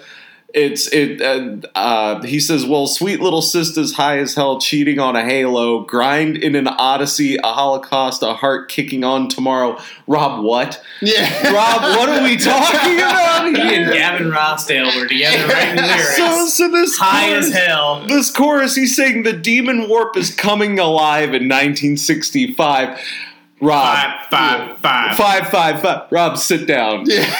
It's it. Uh, uh, he says, "Well, sweet little sister's high as hell, cheating on a halo, grind in an odyssey, a holocaust, a heart kicking on tomorrow." Rob, what? Yeah, Rob, what are we talking about here? He and Gavin Rossdale were together writing lyrics. So, so this high chorus, as hell. This chorus, he's saying, "The demon warp is coming alive in nineteen sixty-five." Rob, five, five, five. Five, five, five. Rob, sit down. Yeah.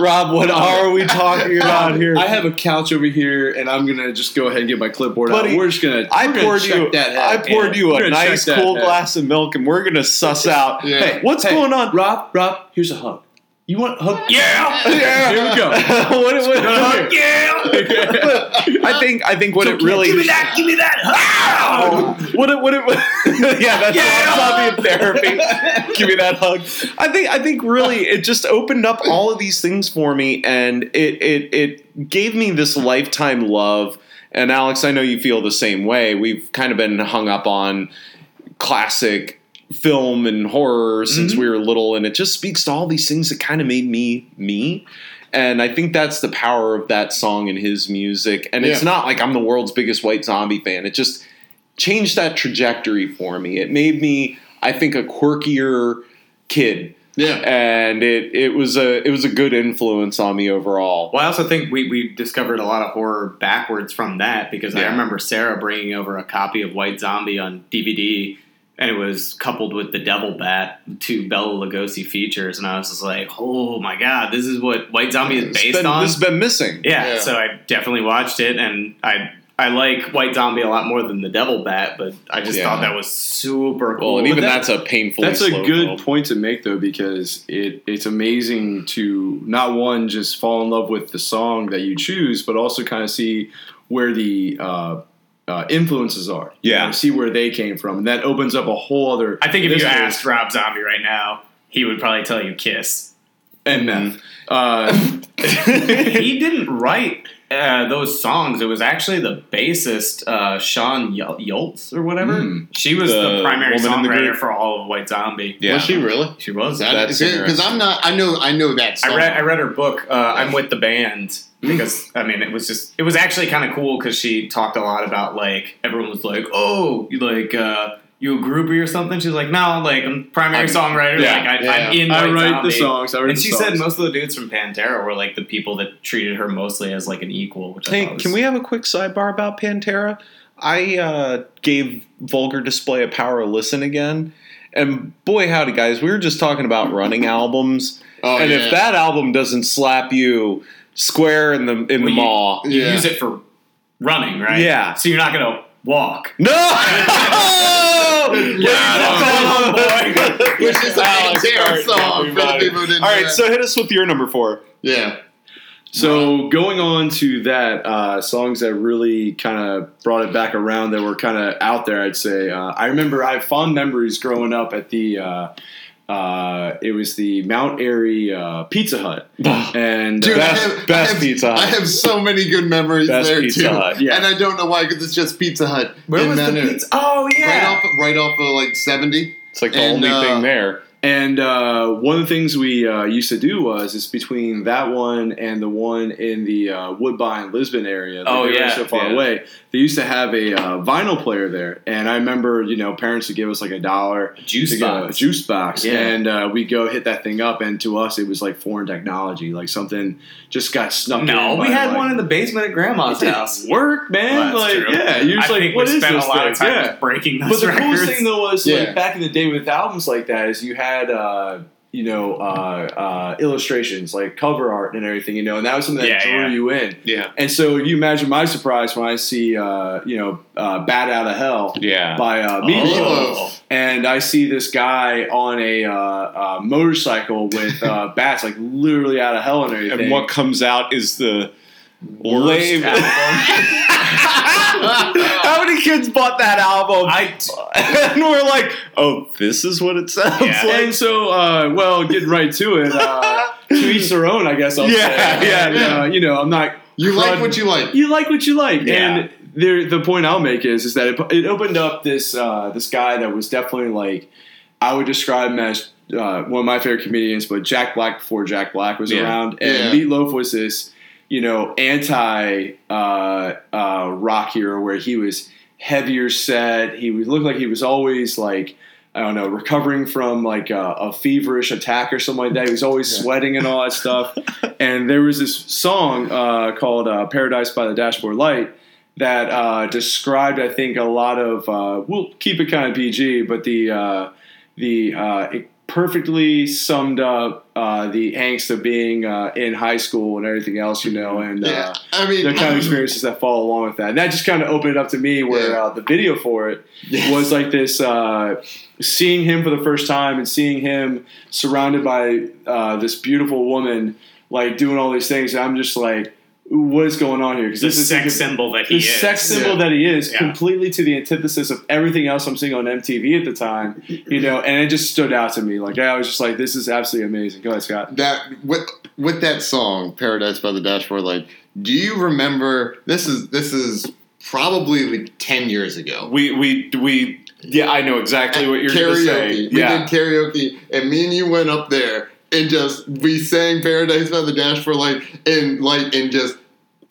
Rob, what are we talking about here? I have a couch over here, and I'm going to just go ahead and get my clipboard Buddy, out. We're just going to check that head. I poured yeah. you a nice cool head. glass of milk, and we're going to suss out, yeah. hey, what's hey, going on? Rob, Rob, here's a hug. You want a hug? Yeah! Yeah! Here we go. what, what, hug, yeah! I think, I think what so it really... Give me that! Give me that! Hug! What it... What it yeah, that's yeah! Zombie in therapy. Give me that hug. I think I think really it just opened up all of these things for me, and it it it gave me this lifetime love. And Alex, I know you feel the same way. We've kind of been hung up on classic film and horror since mm-hmm. we were little, and it just speaks to all these things that kind of made me me. And I think that's the power of that song and his music. And yeah. it's not like I'm the world's biggest White Zombie fan. It just changed that trajectory for me. It made me, I think, a quirkier kid. Yeah. And it, it was a it was a good influence on me overall. Well, I also think we, we discovered a lot of horror backwards from that, because yeah. I remember Sarah bringing over a copy of White Zombie on D V D. And it was coupled with The Devil Bat, two Bela Lugosi features. And I was just like, oh, my God, this is what White Zombie is based been, on. This has been missing. Yeah, yeah, so I definitely watched it. And I I like White Zombie a lot more than The Devil Bat, but I just yeah. thought that was super cool. Well, and even that, that's a painful. That's slow a good film. point to make, though, because it it's amazing to not, one, just fall in love with the song that you choose, but also kind of see where the uh, – Uh, influences are. Yeah. You know, see where they came from. And that opens up a whole other... I think if you asked Rob Zombie right now, he would probably tell you Kiss. And mm-hmm. uh, he didn't write uh, those songs. It was actually the bassist, uh, Sean Yoltz or whatever. Mm. She was the, the primary songwriter the for all of White Zombie. Yeah. Was she really? She was. Because I'm not... I know I know that song. I read, I read her book, uh, I'm With the Band. Because, I mean, it was just, it was actually kind of cool because she talked a lot about, like, everyone was like, oh, like, uh, you a groupie or something? She's like, no, like, I'm primary I'm, songwriter. Yeah, like, I, yeah, I'm in I write zombie. the songs. I write and the she songs. said most of the dudes from Pantera were, like, the people that treated her mostly as, like, an equal. Which hey, I was... can we have a quick sidebar about Pantera? I uh, gave Vulgar Display of Power a listen again. And boy, howdy, guys. We were just talking about running albums. Oh, and yeah. if that album doesn't slap you square in the in well, the you, maw. You yeah. use it for running, right? Yeah. So you're not going to walk. No! yeah, Which is a terrible song. All right, so hit us with your number four. Yeah. So going on to that, uh, songs that really kind of brought it back around that were kind of out there, I'd say. Uh, I remember I have fond memories growing up at the uh, uh, it was the Mount Airy uh, Pizza Hut, and Dude, best, I have, best I have, Pizza Hut. I have so many good memories best there Pizza too, Hut, yeah. and I don't know why because it's just Pizza Hut. Where was Mount the pizza? Oh yeah, right off right off of like seventy. It's like the and, only uh, thing there. And uh, one of the things we uh, used to do was it's between that one and the one in the uh, Woodbine, Lisbon area. That oh, yeah. so far yeah. away. They used to have a uh, vinyl player there. And I remember, you know, parents would give us like a dollar. Juice box. A juice box. Yeah. And uh, we'd go hit that thing up. And to us, it was like foreign technology. Like something just got snuck no, in. No, we had like, one in the basement at Grandma's it house. Didn't work, man. Well, like, true. yeah. You was I like, think what we is spent this a lot thing? of time yeah. breaking those But the records. coolest thing, though, was yeah. like, back in the day with albums like that is you had. Uh, you know, uh, uh, illustrations like cover art and everything, you know, and that was something that yeah, drew yeah. you in. Yeah. And so you imagine my surprise when I see, uh, you know, uh, Bat Out of Hell yeah. by uh, Meatloaf, oh. and I see this guy on a uh, uh, motorcycle with uh, bats like literally out of hell and everything. And what comes out is the worst album. How many kids bought that album? I, and we're like, oh, this is what it sounds yeah. like. And so, uh, well, getting right to it, uh, to each their own, I guess I'll yeah, say. Yeah, yeah. Uh, you know, I'm not... You crud- like what you like. You like what you like. Yeah. And there, the point I'll make is is that it, it opened up this, uh, this guy that was definitely like, I would describe him as uh, one of my favorite comedians, but Jack Black before Jack Black was yeah. around. And yeah. Meatloaf was this... you know, anti uh, uh, rock hero where he was heavier set. He looked like he was always like, I don't know, recovering from like a, a feverish attack or something like that. He was always yeah. sweating and all that stuff. And there was this song uh, called uh, Paradise by the Dashboard Light that uh, described, I think, a lot of, uh, we'll keep it kind of P G, but the, uh, the uh, it perfectly summed up uh, the angst of being uh, in high school and everything else, you know, and uh, yeah. I mean, the kind of experiences that follow along with that. And that just kind of opened it up to me where yeah. uh, the video for it yes. was like this, uh, seeing him for the first time and seeing him surrounded by uh, this beautiful woman, like doing all these things. And I'm just like, what is going on here? Because this is sex is, symbol that he the is. The sex symbol yeah. that he is, yeah. completely to the antithesis of everything else I'm seeing on M T V at the time, you know, and it just stood out to me. Like, I was just like, this is absolutely amazing. Go ahead, Scott. That with, with that song, Paradise by the Dashboard, like, do you remember, this is this is probably like ten years ago. We, we, we, yeah, I know exactly what you're going to say. We yeah. did karaoke, and me and you went up there. And just, we sang Paradise by the Dashboard Light, and like, and just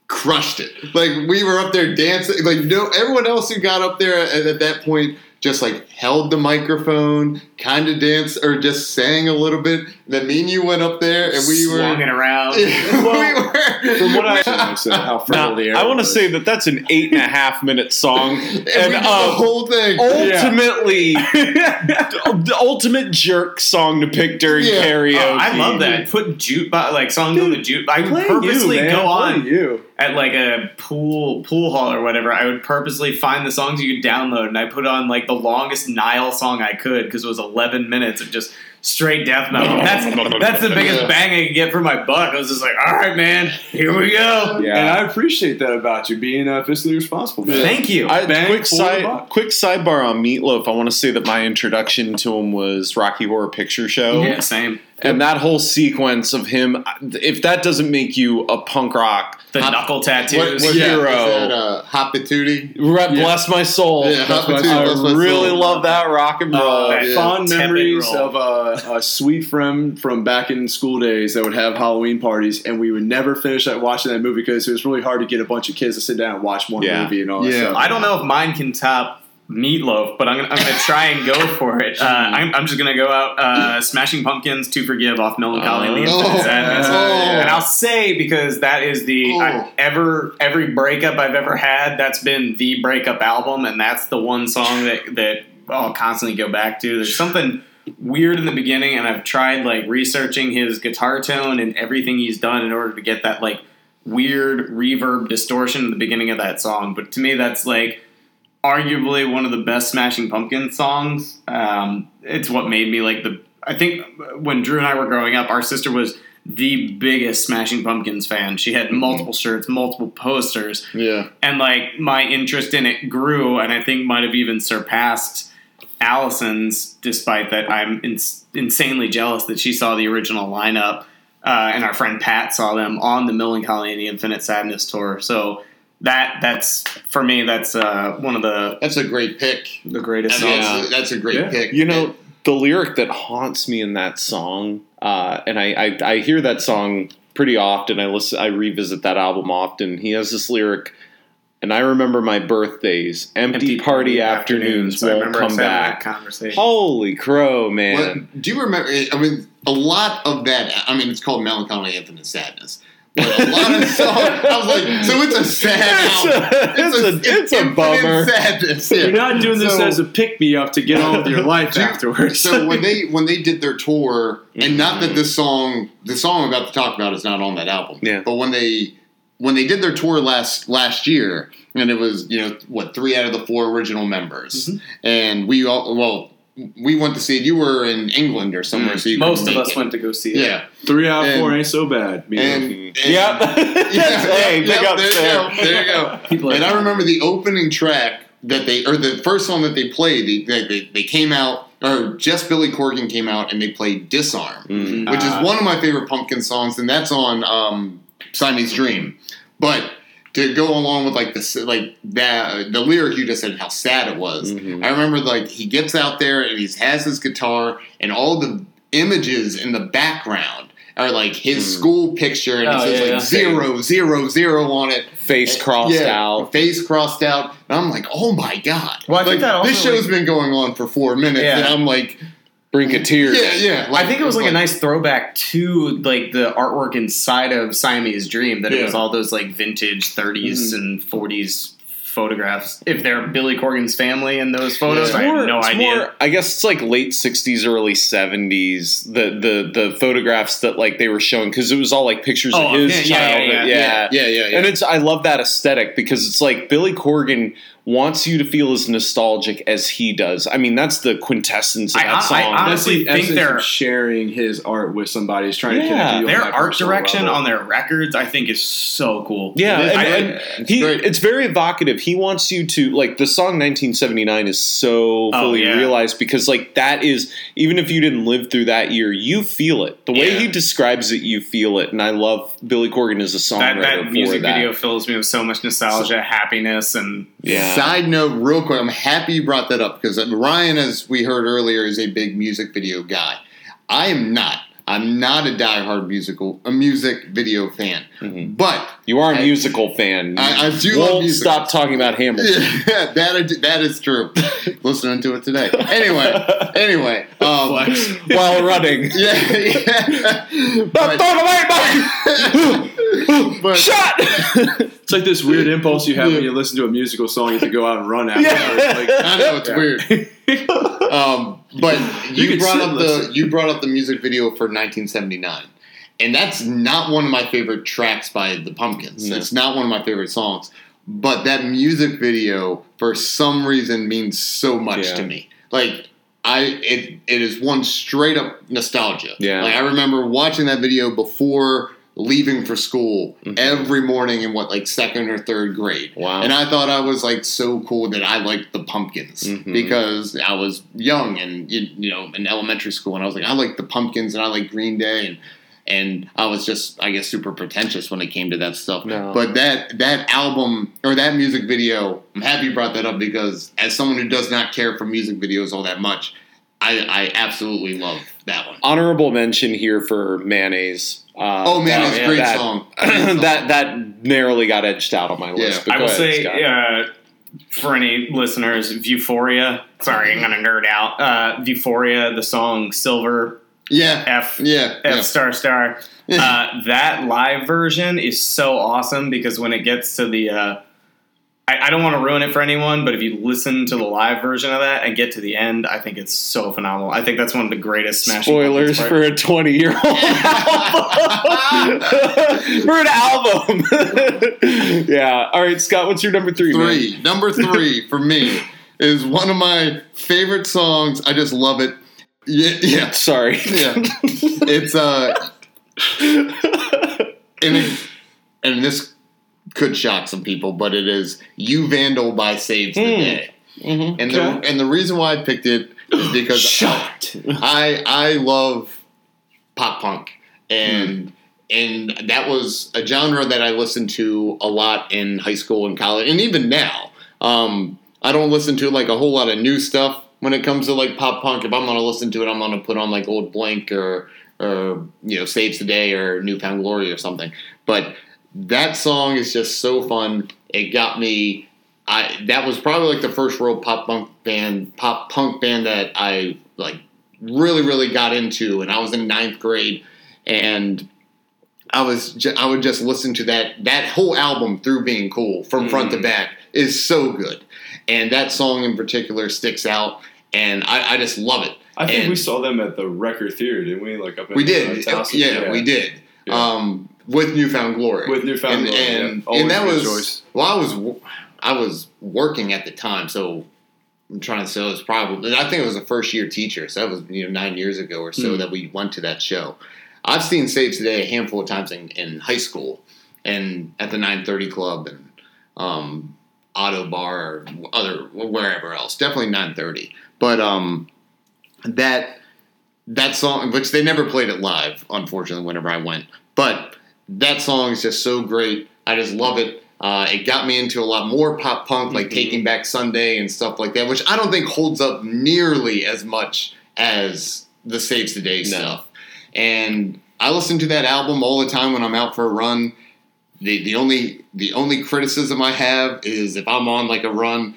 crushed it. Like, we were up there dancing. Like, no, everyone else who got up there at, at that point just like held the microphone, kind of danced, or just sang a little bit. And then me and you went up there, and we were swung it around. Well, we were. From what I said, how fertile the air I want to say that that's an eight and a half minute song, and, and we did uh, the whole thing. Ultimately, yeah. the ultimate jerk song to pick during yeah. karaoke. Uh, I love that. Put jute by, like songs Dude, on the jute. I would purposely you, go on you. at like a pool pool hall or whatever. I would purposely find the songs you could download, and I put on like the The longest Nile song I could because it was eleven minutes of just straight death metal. That's that's the biggest bang I could get for my buck. I was just like, all right, man, here we go. Yeah. And I appreciate that about you being uh, fiscally responsible. Man. Thank you. I, quick, side, quick sidebar on Meatloaf. I want to say that my introduction to him was Rocky Horror Picture Show. Yeah, same. And that whole sequence of him, if that doesn't make you a punk rock. The hop, knuckle tattoos. What, what yeah. hero. Is that uh, Hop Patootie? Re- yeah. Bless my soul. Yeah, Hop Patootie. I really soul. love that rock and roll. Uh, yeah. Fond memories roll. of uh, a sweet friend from back in school days that would have Halloween parties, and we would never finish that watching that movie because it was really hard to get a bunch of kids to sit down and watch one yeah. movie and all that yeah. stuff. I don't know if mine can top Meatloaf, but I'm gonna, I'm gonna try and go for it. Uh, I'm, I'm just gonna go out uh, Smashing Pumpkins, To Forgive off Melancholy, oh, and, oh, and, and, oh. and I'll say, because that is the oh. I've ever every breakup I've ever had, that's been the breakup album, and that's the one song that that I'll constantly go back to. There's something weird in the beginning, and I've tried like researching his guitar tone and everything he's done in order to get that like weird reverb distortion in the beginning of that song. But to me, that's like arguably one of the best Smashing Pumpkins songs. Um, it's what made me like the. I think when Drew and I were growing up, our sister was the biggest Smashing Pumpkins fan. She had multiple shirts, multiple posters. Yeah. And like my interest in it grew, and I think might have even surpassed Allison's, despite that I'm in- insanely jealous that she saw the original lineup, uh, and our friend Pat saw them on the Melancholy and the Infinite Sadness tour. So. That that's for me. That's uh, one of the. That's a great pick. The greatest song. That's a, that's a great yeah. pick. You know, the lyric that haunts me in that song, uh, and I, I I hear that song pretty often. I listen. I revisit that album often. He has this lyric, and I remember my birthdays, empty, empty party, party afternoons, afternoons won't come back. Holy crow, man! Well, do you remember? I mean, a lot of that. I mean, it's called Melancholy, Infinite Sadness. But a lot of songs, I was like, so it's a sad it's album. A, it's, it's a, it's a bummer. Sadness. Yeah. You're not doing this so, as a pick-me-up to get on with your life afterwards. So when they when they did their tour, and mm-hmm. not that this song, the song I'm about to talk about is not on that album, yeah. but when they when they did their tour last last year, and it was, you know, what, three out of the four original members, mm-hmm. and we all, well, we went to see it. You were in England or somewhere. Mm. so you Most of us it. went to go see it. Yeah. Three out of four ain't so bad. Me and, and, and, yep. yeah, hey, yep, big up, there Sam. You go. There you go. People and I remember the opening track that they, or the first song that they played, they, they, they came out, or just Billy Corgan came out and they played Disarm, mm-hmm. which uh, is one of my favorite Pumpkin songs, and that's on um, Siamese Dream. But to go along with like the like that, the lyric you just said, and how sad it was. Mm-hmm. I remember like he gets out there and he has his guitar, and all the images in the background are like his mm. school picture, and oh, it says yeah, like yeah. zero, zero, zero on it, face and, crossed yeah, out, face crossed out. And I'm like, oh my god! Well, I like, think that also this show's like, been going on for four minutes, yeah. and I'm like. Brink of tears. Yeah, yeah. Like, I think it was like, like a nice throwback to like the artwork inside of Siamese Dream. That yeah. it was all those like vintage thirties mm-hmm. and forties photographs. If they're Billy Corgan's family in those photos, yeah. I have no idea. More, I guess it's like late sixties, early seventies. The the the photographs that like they were showing, because it was all like pictures oh, of his yeah, childhood. Yeah yeah yeah. Yeah. Yeah, yeah, yeah. And it's I love that aesthetic because it's like Billy Corgan wants you to feel as nostalgic as he does. I mean, that's the quintessence of that I, song. I honestly that's think as they're as sharing his art with somebody. He's trying yeah, to connect you. Their art direction level. On their records, I think, is so cool. Yeah, it is, and, I, and it's, he, it's very evocative. He wants you to like the song nineteen seventy-nine is so fully oh, yeah. realized because, like, that is even if you didn't live through that year, you feel it. The way yeah. he describes it, you feel it. And I love Billy Corgan as a songwriter. That, that for music that. video fills me with so much nostalgia, so, happiness, and yeah. Side note, real quick, I'm happy you brought that up because Ryan, as we heard earlier, is a big music video guy. I am not. I'm not a diehard musical, a music video fan. Mm-hmm. But you are a I, musical fan. I, I do won't love music. Stop talking about Hamilton. Yeah, that, that is true. Listening to it today. Anyway, anyway, um, while running. Yeah, yeah. But, but, shut. It's like this weird impulse you have yeah. when you listen to a musical song. You have to go out and run after. Yeah. Like, I know it's yeah. weird. Um, but you, you brought up the you brought up the music video for nineteen seventy-nine, and that's not one of my favorite tracks by the Pumpkins. No. It's not one of my favorite songs, but that music video for some reason means so much yeah. to me. Like I, it it is one straight up nostalgia. Yeah, like I remember watching that video before. Leaving for school mm-hmm. every morning in what like second or third grade. Wow! And I thought I was like so cool that I liked the Pumpkins mm-hmm. because I was young and you, you know in elementary school and I was like I like the Pumpkins and I like Green Day and and I was just I guess super pretentious when it came to that stuff. No. But that that album or that music video, I'm happy you brought that up because as someone who does not care for music videos all that much, I, I absolutely love that one. Honorable mention here for Mayonnaise. Uh, oh man, that's a great, great song. that that narrowly got edged out on my list. Yeah. I will say, uh, for any listeners, Vuforia. Sorry, I'm going to nerd out. Uh, Vuforia, the song Silver. Yeah. F. Yeah. F yeah. Star Star. Uh, that live version is so awesome because when it gets to the, uh, I, I don't want to ruin it for anyone, but if you listen to the live version of that and get to the end, I think it's so phenomenal. I think that's one of the greatest Smashing Pumpkins. Spoilers for a twenty-year-old album. For an album. Yeah. All right, Scott, what's your number three? Three. Man? Number three for me is one of my favorite songs. I just love it. Yeah. yeah. Sorry. Yeah. It's, uh... and, it, and this could shock some people, but it is "You Vandal" by Saves the mm. Day, mm-hmm. and okay. the and the reason why I picked it is because shocked. I I love pop punk, and mm. and that was a genre that I listened to a lot in high school and college, and even now. Um, I don't listen to like a whole lot of new stuff when it comes to like pop punk. If I'm gonna listen to it, I'm gonna put on like old Blank or. or, you know, Saves the Day or New Found Glory or something. But that song is just so fun. It got me. I that was probably like the first real pop punk band, pop punk band that I like really, really got into. And I was in ninth grade, and I was ju- I would just listen to that that whole album through Being Cool from front mm. to back is so good. And that song in particular sticks out, and I, I just love it. I think and we saw them at the Record Theater, didn't we? Like up in we did, yeah, yeah, we did. Yeah. Um, with New Found Glory, with New Found and, Glory, and, yeah. and that was choice. well, I was I was working at the time, so I'm trying to say it was probably I think it was a first year teacher, so that was you know nine years ago or so mm. that we went to that show. I've seen Saves the Day a handful of times in, in high school and at the nine thirty Club and um, Auto Bar or other wherever else. Definitely nine thirty, but um. That that song, which they never played it live, unfortunately, whenever I went. But that song is just so great. I just love it. Uh, it got me into a lot more pop punk, like mm-hmm. Taking Back Sunday and stuff like that, which I don't think holds up nearly as much as the Saves the Day no. stuff. And I listen to that album all the time when I'm out for a run. The the only the only criticism I have is if I'm on like a run,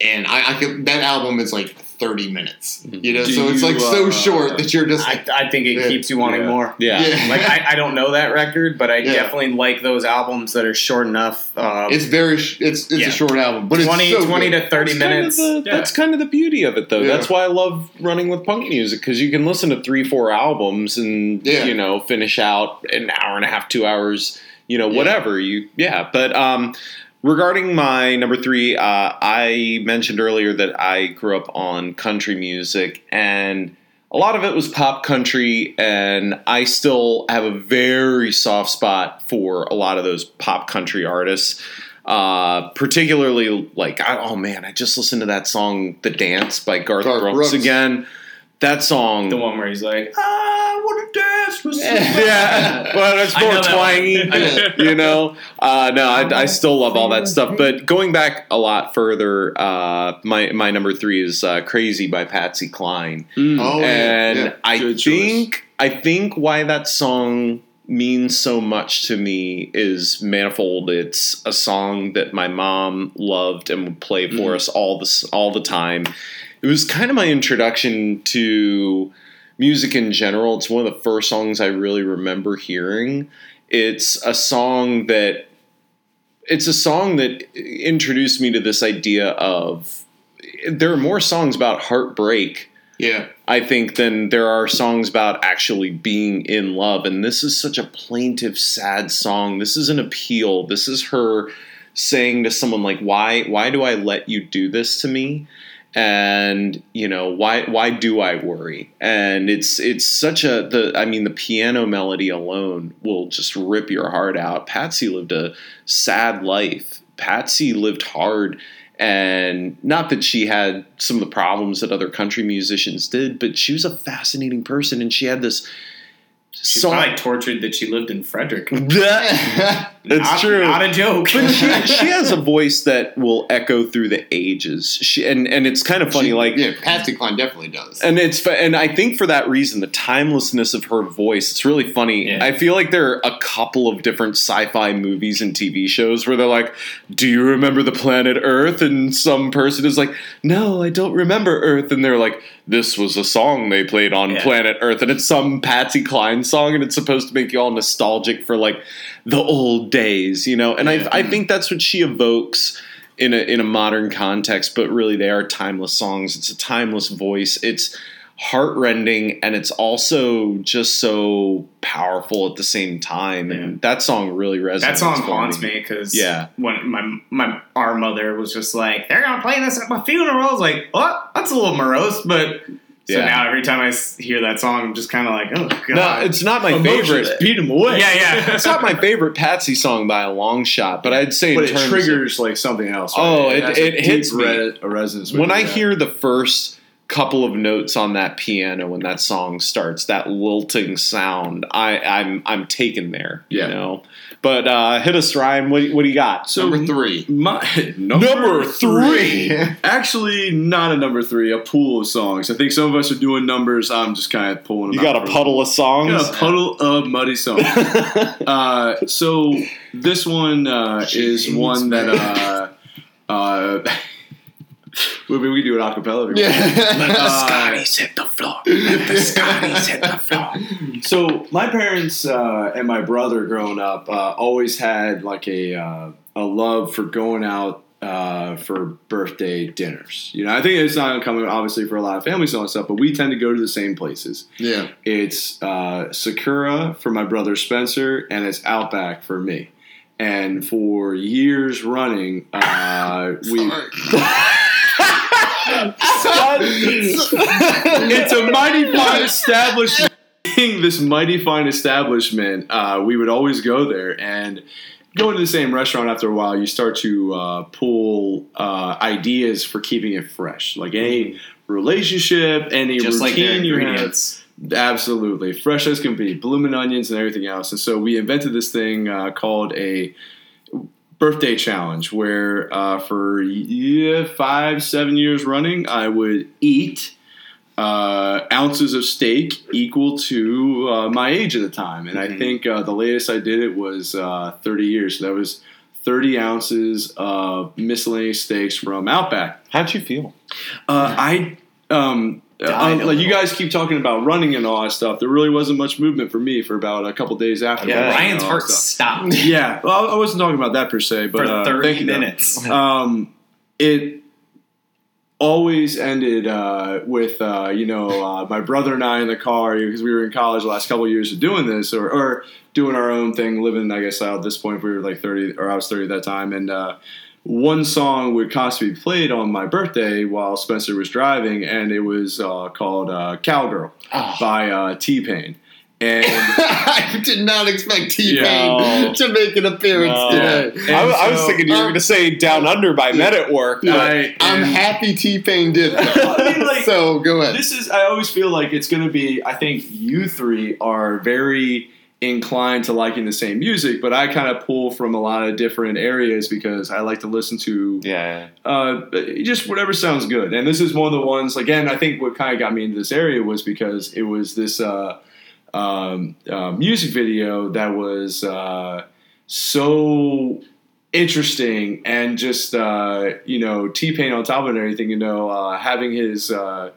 and I, I could, that album is like thirty minutes, you know, do so it's like you, uh, so short that you're just. Like, I, I think it yeah. keeps you wanting yeah. more. Yeah, yeah. Like I, I don't know that record, but I yeah. definitely like those albums that are short enough. Um, it's very, sh- it's it's yeah. a short album, but twenty, it's so twenty good. to thirty that's minutes. Kind of the, yeah. That's kind of the beauty of it, though. Yeah. That's why I love running with punk music because you can listen to three, four albums and yeah. you know finish out an hour and a half, two hours, you know, whatever yeah. you. Yeah, but um. Regarding my number three, uh, I mentioned earlier that I grew up on country music, and a lot of it was pop country, and I still have a very soft spot for a lot of those pop country artists, uh, particularly like, I, oh man, I just listened to that song, The Dance by Garth, Garth Brooks, Brooks again. That song. The one where he's like, I want to dance with someone. Yeah, well, that's more twangy, that you know. Uh, no, I, I still love all that stuff. But going back a lot further, uh, my my number three is uh, Crazy by Patsy Cline. Mm. Oh, and yeah. Yeah. I Good think choice. I think why that song means so much to me is manifold. It's a song that my mom loved and would play for mm. us all the, all the time. It was kind of my introduction to music in general. It's one of the first songs I really remember hearing. It's a song that it's a song that introduced me to this idea of there are more songs about heartbreak. Yeah. I think than there are songs about actually being in love. And this is such a plaintive, sad song. This is an appeal. This is her saying to someone like, why, why do I let you do this to me? And, you know, why why do I worry? And it's it's such a, the I mean, the piano melody alone will just rip your heart out. Patsy lived a sad life. Patsy lived hard. And not that she had some of the problems that other country musicians did, but she was a fascinating person. And she had this. She so, probably tortured that she lived in Frederick. It's not, true. Not a joke. But she, she has a voice that will echo through the ages. She and, and it's kind of funny. She, like yeah, Patsy Cline definitely does. And it's and I think for that reason, the timelessness of her voice, it's really funny. Yeah. I feel like there are a couple of different sci-fi movies and T V shows where they're like, "Do you remember the planet Earth?" And some person is like, "No, I don't remember Earth." And they're like, "This was a song they played on yeah. planet Earth," and it's some Patsy Cline song, and it's supposed to make you all nostalgic for like the old days, you know. And yeah. I I think that's what she evokes in a in a modern context, but really they are timeless songs. It's a timeless voice. It's heartrending, and it's also just so powerful at the same time. Yeah. And that song really resonates. That song haunts me because yeah. when my my our mother was just like, "They're gonna play this at my funeral," I was like, "Oh, that's a little morose," but so yeah. now every time I hear that song, I'm just kind of like, "Oh god." No, it's not my Emotions favorite. Beat him away. Yeah, yeah. It's not my favorite Patsy song by a long shot, but I'd say but in it terms triggers of, like something else. Right? Oh, it, it, it, it hits me. Re- a resonance when I that. hear the first couple of notes on that piano when that song starts, that lilting sound, I, I'm I'm taken there, yeah. you know. But uh, hit us, Ryan. What, what do you got? So number three. My, number, number three. three. Actually, not a number three. A pool of songs. I think some of us are doing numbers. I'm just kind of pulling. Them you out got a puddle of songs. You got a puddle of muddy songs. uh, so this one uh, is one that. Uh, uh, Well, we do an acapella. Yeah. Let the uh, Scotties hit the floor. Let the Scotties hit the floor. So my parents uh, and my brother growing up uh, always had like a uh, a love for going out uh, for birthday dinners. You know, I think it's not uncommon, obviously, for a lot of families and all that stuff, but we tend to go to the same places. Yeah, it's uh, Sakura for my brother Spencer, and it's Outback for me. And for years running, uh, we. It's a mighty fine establishment. This mighty fine establishment, uh, we would always go there, and going to the same restaurant after a while, you start to uh, pull uh, ideas for keeping it fresh. Like any relationship, any Just routine like you have. Absolutely. Fresh as can be. Bloomin' onions and everything else. And so we invented this thing uh, called a birthday challenge where uh, for yeah, five, seven years running, I would eat uh, ounces of steak equal to uh, my age at the time. And mm-hmm. I think uh, the latest I did it was uh, thirty years. So that was thirty ounces of miscellaneous steaks from Outback. How'd you feel? Uh, I... Um, Um, like you guys keep talking about running and all that stuff. There really wasn't much movement for me for about a couple days after. Yeah, Ryan's heart stopped. Yeah, well, I wasn't talking about that per se, but for uh, thirty minutes. Um, it always ended uh, with uh, you know uh, my brother and I in the car because we were in college the last couple of years of doing this or, or doing our own thing, living I guess out at this point. We were like thirty, or I was thirty at that time, and. Uh, One song would constantly be played on my birthday while Spencer was driving, and it was uh, called uh, Cowgirl oh. by uh, T-Pain. And I did not expect T-Pain yeah. to make an appearance no. today. I, I was so, thinking you were um, going to say Down Under by Men at Work. I, I'm happy T-Pain did that. I mean, like, so go ahead. This is, I always feel like it's going to be, I think you three are very... inclined to liking the same music, but I kind of pull from a lot of different areas because I like to listen to yeah, yeah. Uh, just whatever sounds good. And this is one of the ones, again, I think what kind of got me into this area was because it was this uh, um, uh, music video that was uh, so interesting and just, uh, you know, T-Pain on top of it and everything, you know, uh, having his... Uh,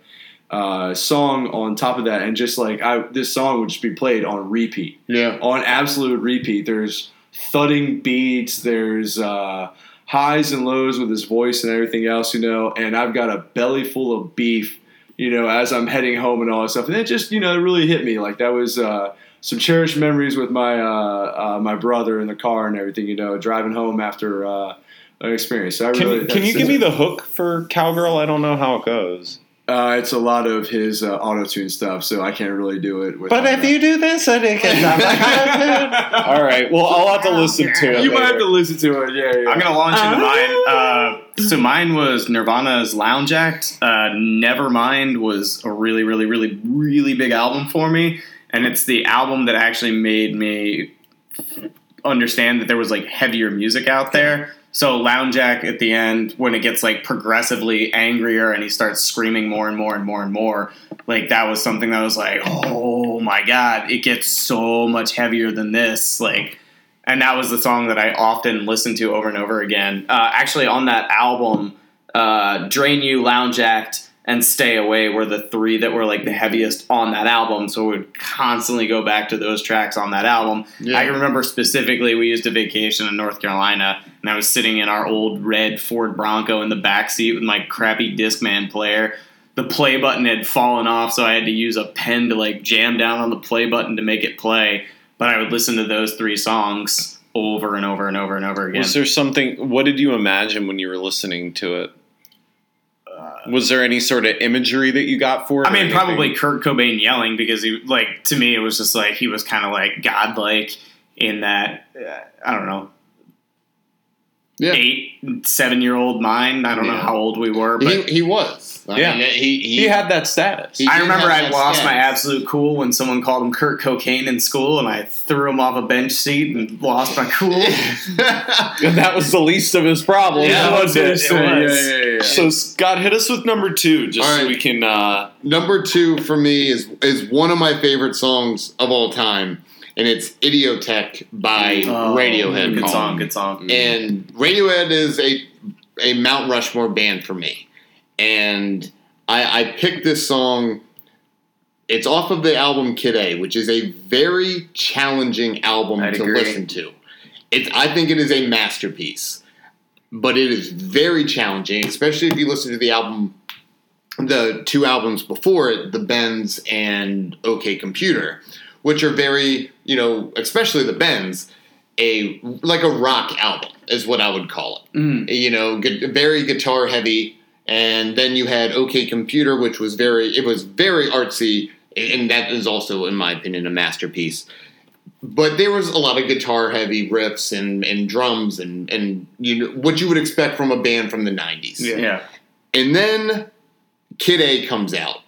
Uh, song on top of that, and just like I, this song would just be played on repeat, yeah, on absolute repeat. There's thudding beats, there's uh, highs and lows with his voice and everything else, you know. And I've got a belly full of beef, you know, as I'm heading home and all that stuff. And it just, you know, it really hit me. Like that was uh, some cherished memories with my uh, uh, my brother in the car and everything, you know, driving home after uh, an experience. So I can really, can you give me the hook for Cowgirl? I don't know how it goes. Uh, it's a lot of his uh, auto-tune stuff, so I can't really do it. But if that. You do this, I think it's not like auto-tune. All right. Well, I'll have to listen to it. You later. Might have to listen to it. Yeah, yeah. I'm going to launch into mine. Uh, so mine was Nirvana's Lounge Act. Uh, Nevermind was a really, really, really, really big album for me, and it's the album that actually made me understand that there was like heavier music out there. So Lounge Jack at the end, when it gets like progressively angrier and he starts screaming more and more and more and more, like that was something that was like, oh my God, it gets so much heavier than this. Like, and that was the song that I often listened to over and over again. Uh, actually on that album, uh, Drain You, Lounge Act, and Stay Away were the three that were like the heaviest on that album. So we would constantly go back to those tracks on that album. Yeah. I can remember specifically we used a vacation in North Carolina and I was sitting in our old red Ford Bronco in the backseat with my crappy Discman player. The play button had fallen off, so I had to use a pen to like jam down on the play button to make it play. But I would listen to those three songs over and over and over and over again. Was there something, what did you imagine when you were listening to it? Was there any sort of imagery that you got for it? I mean, probably Kurt Cobain yelling, because he, like, to me, it was just like, he was kind of like godlike in that, uh, I don't know, yeah. eight, seven year old mind. I don't yeah. know how old we were, but he, he was. I yeah. Mean, he, he, he had that status. I remember I lost status. my absolute cool when someone called him Kurt Cocaine in school, and I threw him off a bench seat and lost my cool. And that was the least of his problems. Yeah, it was it. It was. Yeah, yeah, yeah. So, Scott, hit us with number two, just right. so we can... Uh... Number two for me is is one of my favorite songs of all time, and it's Idiotech by oh, Radiohead. Good song, good song. And Radiohead is a, a Mount Rushmore band for me. And I, I picked this song. It's off of the album Kid A, which is a very challenging album I'd to agree. listen to. It's, I think it is a masterpiece, but it is very challenging, especially if you listen to the album, the two albums before it, The Bends and OK Computer, which are very, you know, especially The Bends, a like a rock album is what I would call it. Mm. You know, gu- very guitar heavy. And then you had OK Computer, which was very, it was very artsy, and that is also, in my opinion, a masterpiece. But there was a lot of guitar-heavy riffs and, and drums and, and you know, what you would expect from a band from the nineties. Yeah. yeah. And then Kid A comes out,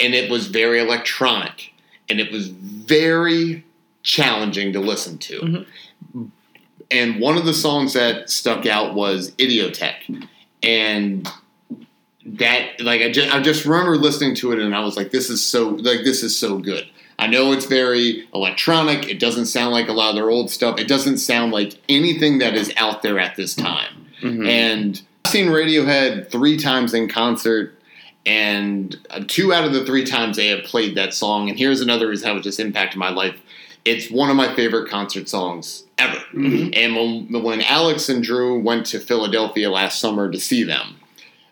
and it was very electronic, and it was very challenging to listen to. Mm-hmm. And one of the songs that stuck out was Idiotech. And that, like, I just, I just remember listening to it, and I was like, this is so, like, this is so good. I know it's very electronic. It doesn't sound like a lot of their old stuff. It doesn't sound like anything that is out there at this time. Mm-hmm. And I've seen Radiohead three times in concert, and two out of the three times they have played that song. And here's another reason how it just impacted my life. It's one of my favorite concert songs ever. Mm-hmm. And when, when Alex and Drew went to Philadelphia last summer to see them,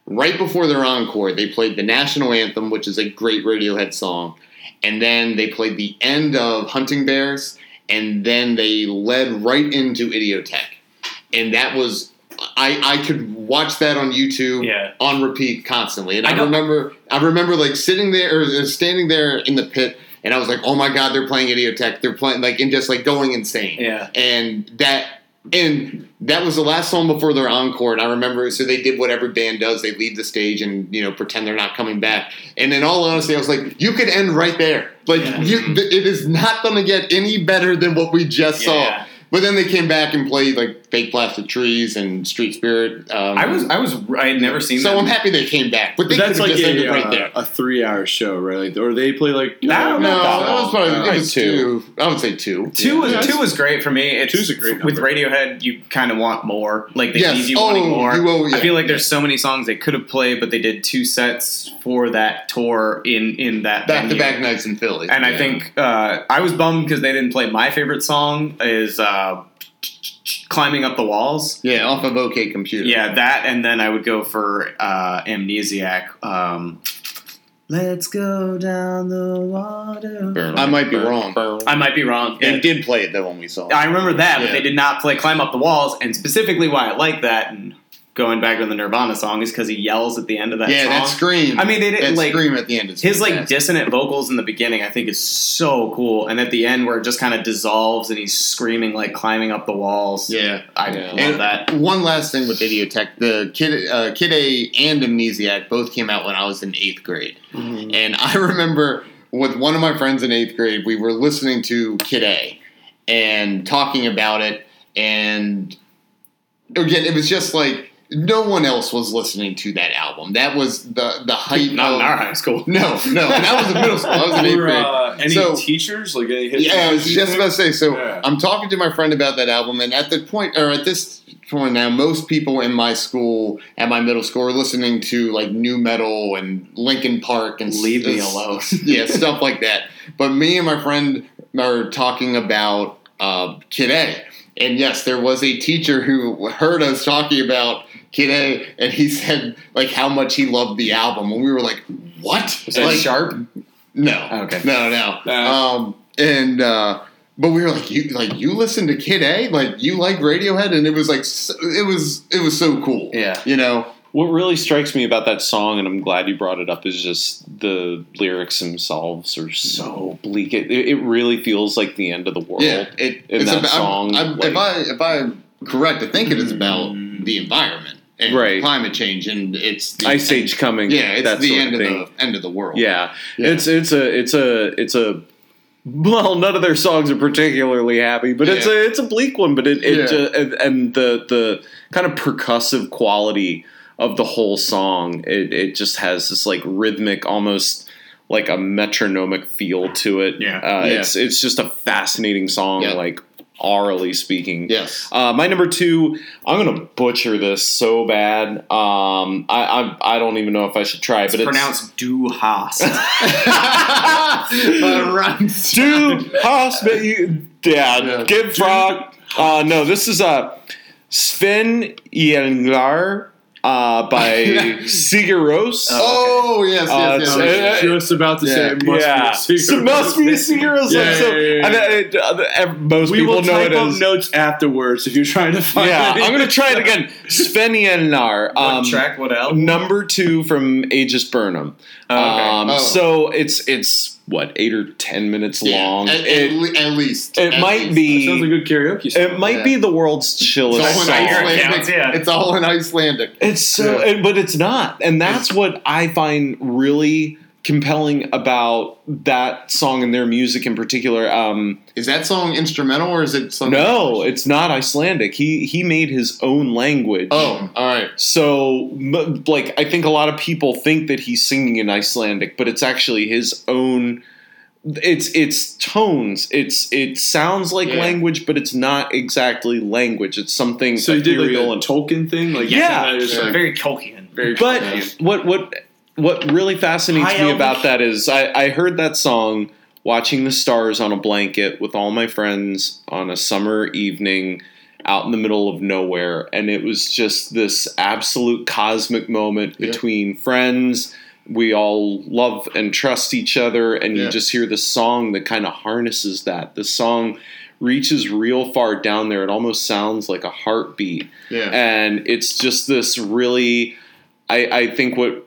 right before their encore, they played the National Anthem, which is a great Radiohead song. And then they played the end of Hunting Bears. And then they led right into Idiotech. And that was... I, I could watch that on YouTube yeah. on repeat constantly. And I, I remember I remember like sitting there or standing there in the pit, and I was like, oh my God, they're playing Idiotech. They're playing, like, and just, like, going insane. Yeah. And that, and that was the last song before their encore. And I remember, so they did what every band does. They leave the stage and, you know, pretend they're not coming back. And in all honesty, I was like, you could end right there. Like, yeah. you, it is not going to get any better than what we just yeah, saw. Yeah. But then they came back and played, like, Fake Plastic Trees and Street Spirit. Um, I was, I was, I had never seen so that. So I'm happy they came back. But they could have like just a, ended uh, right there. A three-hour show, right? Or they play, like... No, no, no that was probably uh, it was two. two. I would say two. Two, yeah. was, yeah. two was great for me. It's, Two's a great number. With Radiohead, you kind of want more. Like, they yes. leave you oh, wanting more. You, oh, yeah. I feel like there's so many songs they could have played, but they did two sets for that tour in, in that back-to-back nights in Philly. And yeah. I think uh, I was bummed because they didn't play my favorite song is... Uh, Uh, climbing Up the Walls. Yeah, off of OK Computer. Yeah, that, and then I would go for uh, Amnesiac. Um, Let's go down the water. Burn, I might burn, be wrong. Burn. I might be wrong. They yeah. did play it, though, when we saw it. I remember that, yeah. but they did not play Climb Up the Walls, and specifically why I like that, and going back to the Nirvana song, is because he yells at the end of that yeah, song. Yeah, that scream. I mean, they didn't, that like, scream at the end is his, fantastic. Like, dissonant vocals in the beginning, I think, is so cool. And at the end, where it just kind of dissolves and he's screaming, like, climbing up the walls. Yeah. I yeah. love and that. One last thing with Idiotech. The Kid uh, Kid A and Amnesiac both came out when I was in eighth grade. Mm. And I remember with one of my friends in eighth grade, we were listening to Kid A. and talking about it. And again, it was just like no one else was listening to that album. That was the the hype. Not of, in our high school. No, no. And I was in middle school. I was in eighth grade. Uh, any so, teachers? Like any history? Yeah, I was just about to say. So yeah. I'm talking to my friend about that album, and at the point, or at this point now, most people in my school, at my middle school, were listening to like new metal and Linkin Park and Leave Me Alone. Yeah, stuff like that. But me and my friend are talking about uh, Kid A. And yes, there was a teacher who heard us talking about Kid A, and he said like how much he loved the album, and we were like, "What? Was that like, Sharp?" No, oh, okay, no, no. Uh, um, and uh, but we were like, "You like you listen to Kid A? Like you like Radiohead?" And it was like so, it was it was so cool. Yeah, you know what really strikes me about that song, and I'm glad you brought it up, is just the lyrics themselves are so bleak. It, it really feels like the end of the world. Yeah, it, in it's that about, song. I'm, I'm, like, if I if I'm correct, I think it is about the environment. And right. Climate change, and it's the ice age coming. Yeah, it's the end of the end of the world. Yeah. yeah, it's it's a it's a it's a well, none of their songs are particularly happy, but yeah. it's a it's a bleak one. But it, it yeah. uh, and, and the the kind of percussive quality of the whole song, it it just has this like rhythmic, almost like a metronomic feel to it. Yeah, uh, yeah. it's it's just a fascinating song. Yeah. Like. Orally speaking. Yes. Uh, my number two, I'm going to butcher this so bad. Um, I, I I don't even know if I should try, it's but pronounced it's... Du Hast. Du Hast. You, yeah, yeah. Give Frog. Uh, no, this is uh, Sven Jenglar. Uh, by Sigur Rós. Oh, okay. yes, yes, uh, yes. She was about to yeah. say it must yeah. be Sigur Rós. It must be Sigur Rós. Yeah, so, yeah, yeah, yeah. I mean, most we people know it as... We will type up notes afterwards if you're trying to find yeah, it. Yeah, I'm going to try it again. Sven Jenglar. Um, what track, what album? Number two from Aegis Burnham. Oh, okay. um, oh. So it's it's... what, eight or ten minutes yeah, long? At, it, at least. It at might least. be... That sounds like a good karaoke song. It might yeah. be the world's chillest it's song. Icelandic. Yeah. It's all in Icelandic. It's so... Yeah. It, but it's not. And that's what I find really compelling about that song and their music in particular. Um, is that song instrumental or is it something? No, else? It's not Icelandic. He he made his own language. Oh, all right. So, like, I think a lot of people think that he's singing in Icelandic, but it's actually his own. It's it's tones. It's it sounds like yeah. language, but it's not exactly language. It's something. So you did like a Tolkien thing, like yeah, yeah. Like, very Tolkien. Very. But Tolkien. what what. What really fascinates Hi, me Elvis. about that is I, I heard that song watching the stars on a blanket with all my friends on a summer evening out in the middle of nowhere. And it was just this absolute cosmic moment yeah. between friends. We all love and trust each other. And yeah. you just hear this song that kind of harnesses that. The song reaches real far down there. It almost sounds like a heartbeat. Yeah. And it's just this really, I, I think what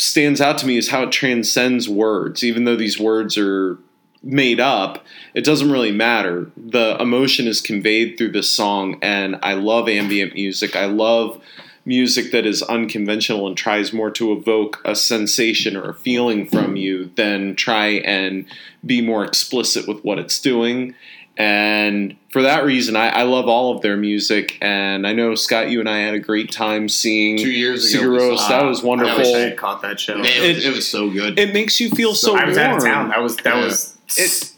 stands out to me is how it transcends words. Even though these words are made up, it doesn't really matter. The emotion is conveyed through this song, and I love ambient music. I love music that is unconventional and tries more to evoke a sensation or a feeling from you than try and be more explicit with what it's doing. And for that reason, I, I love all of their music. And I know, Scott, you and I had a great time seeing Two years ago, Sigur Rós. That was wonderful. I wish I had caught that show. Man, it, was, it was so good. It makes you feel so, so warm. I was out of town. That was that yeah. was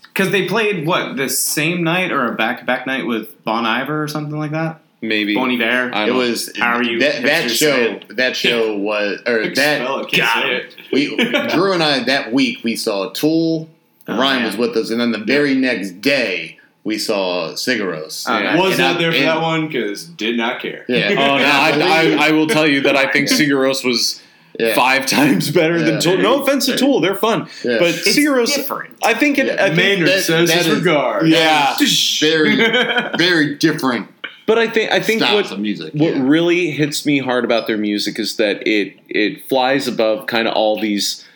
because they played what the same night or a back to back night with Bon Iver or something like that. Maybe Bon Iver. It was how are you? That, that show. It? That show was or that. God, we Drew and I that week we saw Tool. Oh, Ryan man. was with us, and then the very yeah. next day. We saw Sigur Rós. I was not there for and, that one because did not care. Yeah. Oh, no, I, I, I will tell you that I think Sigur Rós was yeah. five times better yeah. than Tool. No offense to Tool. They're fun. Yeah. But it's Sigur Rós, different. I think it... Yeah. I think Maynard that, says that his regard. Yeah. Very, very different. But I think I think what, music, what yeah. really hits me hard about their music is that it it flies above kind of all these...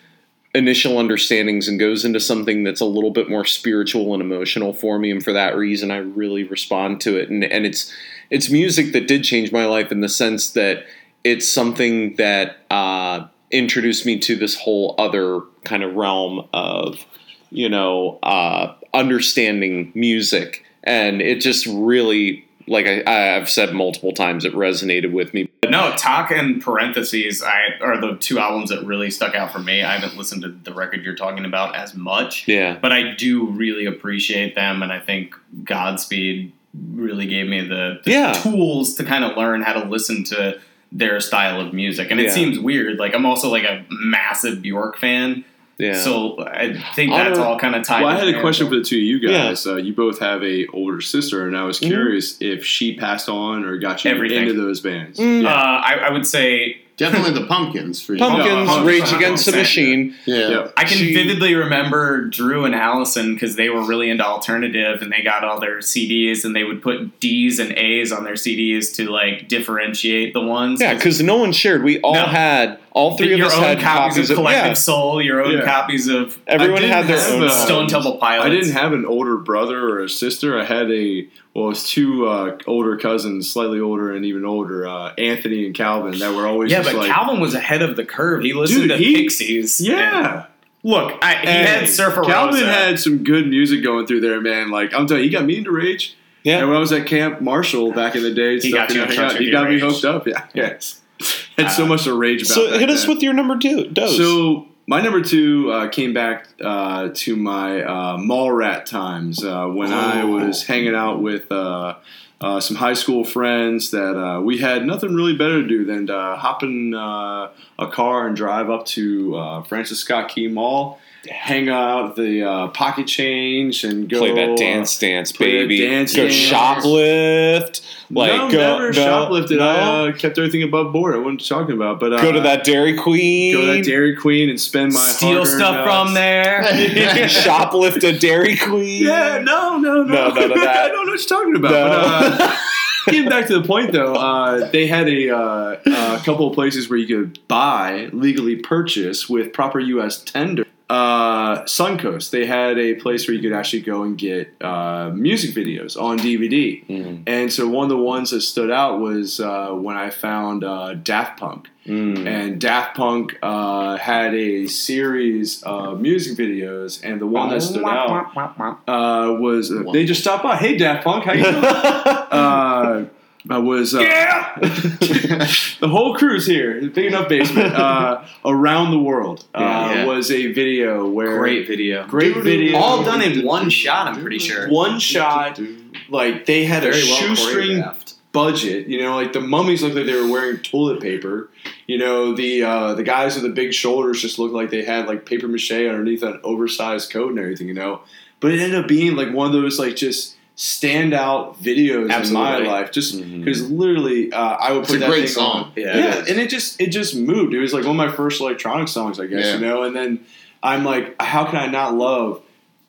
initial understandings and goes into something that's a little bit more spiritual and emotional for me. And for that reason, I really respond to it. And, and it's, it's music that did change my life in the sense that it's something that, uh, introduced me to this whole other kind of realm of, you know, uh, understanding music And it just really, like I, I've said multiple times, it resonated with me. But no, Talk and Parentheses I, are the two albums that really stuck out for me. I haven't listened to the record you're talking about as much. Yeah. But I do really appreciate them, and I think Godspeed really gave me the, the yeah. tools to kind of learn how to listen to their style of music. And it yeah. seems weird. Like, I'm also like a massive Bjork fan. Yeah. So I think that's all kind of tied. Well, I had a question for the two of you guys. Yeah. Uh, you both have a older sister, and I was curious mm-hmm. if she passed on or got you Everything. into those bands. Mm. Yeah. Uh, I, I would say definitely the Pumpkins. For you. Pumpkins, no, Pumpkins, Rage Against the Machine. Yeah. yeah, I can she, vividly remember Drew and Allison because they were really into alternative, and they got all their C Ds, and they would put D's and A's on their C Ds to like differentiate the ones. Yeah, because no one shared. We all no. had. All three your of us own had copies, copies of Collective yeah. Soul, your own yeah. copies of... Everyone had their own... Stone Temple Pilots. I didn't have an older brother or a sister. I had a... Well, it was two uh, older cousins, slightly older and even older, uh, Anthony and Calvin, that were always yeah, just like... Yeah, but Calvin was ahead of the curve. He listened Dude, to he, Pixies. Yeah. Look, I, he and had Surfer Calvin Rosa. Had some good music going through there, man. Like, I'm telling you, he got me into Rage. Yeah. And when I was at Camp Marshall back in the day... He stuff, got you know, hang out, He got Rage. me hooked up, yeah. Yes. Had so much to rage about. So hit us then. with your number two. Dose. So my number two uh, came back uh, to my uh, mall rat times uh, when oh. I was hanging out with uh, uh, some high school friends that uh, we had nothing really better to do than to hop in uh, a car and drive up to uh, Francis Scott Key Mall. Hang out the uh, pocket change and go play that dance dance uh, baby. Dance, go dance. shoplift. Like no, go, never no, shoplifted. No. I uh, kept everything above board. I wasn't talking about, but uh, go to that Dairy Queen. Go to that Dairy Queen and spend my steal stuff nuts. from there. Shoplift a Dairy Queen. Yeah, no, no, no, no, no, no I don't know what you're talking about. No. But, uh, getting back to the point, though, uh, they had a, uh, a couple of places where you could buy, legally purchase with proper U S tender. Uh, Suncoast, they had a place where you could actually go and get uh, music videos on D V D. Mm. And so one of the ones that stood out was uh, when I found uh, Daft Punk. Mm. And Daft Punk uh, had a series of music videos, and the one that stood out uh, was uh, they just stopped by. Hey, Daft Punk, how you doing? uh, I was uh, yeah! The whole crew's here, big enough basement. Uh, Around the World uh, yeah, yeah. was a video where great video, great dude, video, all done in one shot. I'm pretty sure one shot. Like they had Very a shoestring well budget. You know, like the mummies looked like they were wearing toilet paper. You know, the uh, the guys with the big shoulders just looked like they had like paper mache underneath an oversized coat and everything. You know, but it ended up being like one of those like just. Standout videos Absolutely. in my life, just because mm-hmm. literally uh, I would put it's a that great thing song. on. Yeah, yeah it and it just it just moved. It was like one of my first electronic songs, I guess yeah. you know. And then I'm like, how can I not love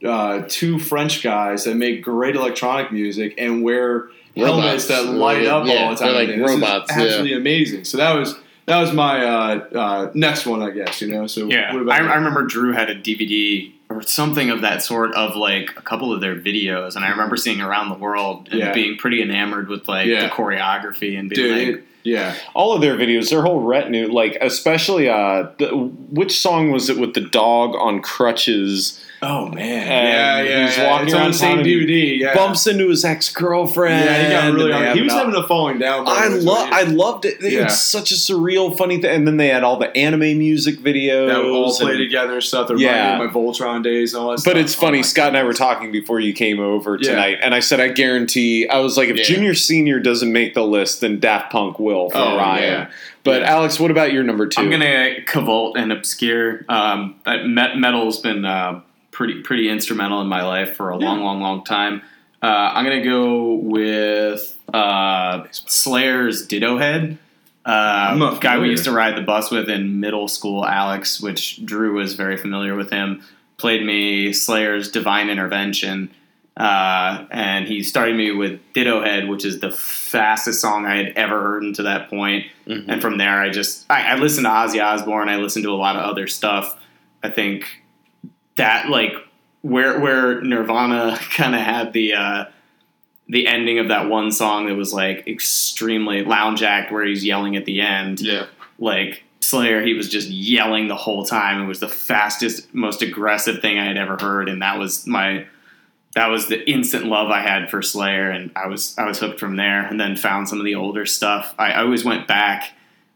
uh, two French guys that make great electronic music and wear robots. helmets that light up yeah, all the time? Like and robots, this is absolutely yeah. amazing. So that was. That was my uh, uh, next one, I guess, you know? So yeah, what about I, I remember Drew had a D V D or something of that sort of, like, a couple of their videos, and I remember seeing Around the World and yeah. being pretty enamored with, like, yeah. the choreography and being Dude, like... It, yeah. All of their videos, their whole retinue, like, especially... Uh, the, which song was it with the dog on crutches... Oh, man. And yeah, yeah. He's yeah. walking it's around on the same D V D. Yeah. Bumps into his ex-girlfriend. Yeah, he got really on. He was having a falling down. I, lo- I loved it. It yeah. was such a surreal, funny thing. And then they had all the anime music videos. That would all play and, together and stuff. They're yeah. my Voltron days and all that stuff. But it's funny. Oh, Scott and I were talking before you came over yeah. tonight. And I said, I guarantee. I was like, if yeah. Junior Senior doesn't make the list, then Daft Punk will for oh, Ryan. Yeah. But, yeah. Alex, what about your number two? I'm going to cavort and obscure. Um, metal's been... Uh, Pretty pretty instrumental in my life for a yeah. long, long, long time. Uh, I'm going to go with uh, Slayer's Ditto Head. Uh, guy we used to ride the bus with in middle school, Alex, which Drew was very familiar with him, played me Slayer's Divine Intervention. Uh, and he started me with Ditto Head, which is the fastest song I had ever heard until that point. Mm-hmm. And from there, I just... I, I listened to Ozzy Osbourne. I listened to a lot of other stuff. I think... That like where where Nirvana kind of had the uh, the ending of that one song that was like extremely lounge act where he's yelling at the end. Yeah, like Slayer, he was just yelling the whole time. It was the fastest, most aggressive thing I had ever heard, and that was my that was the instant love I had for Slayer, and I was I was hooked from there, and then found some of the older stuff. I, I always went back,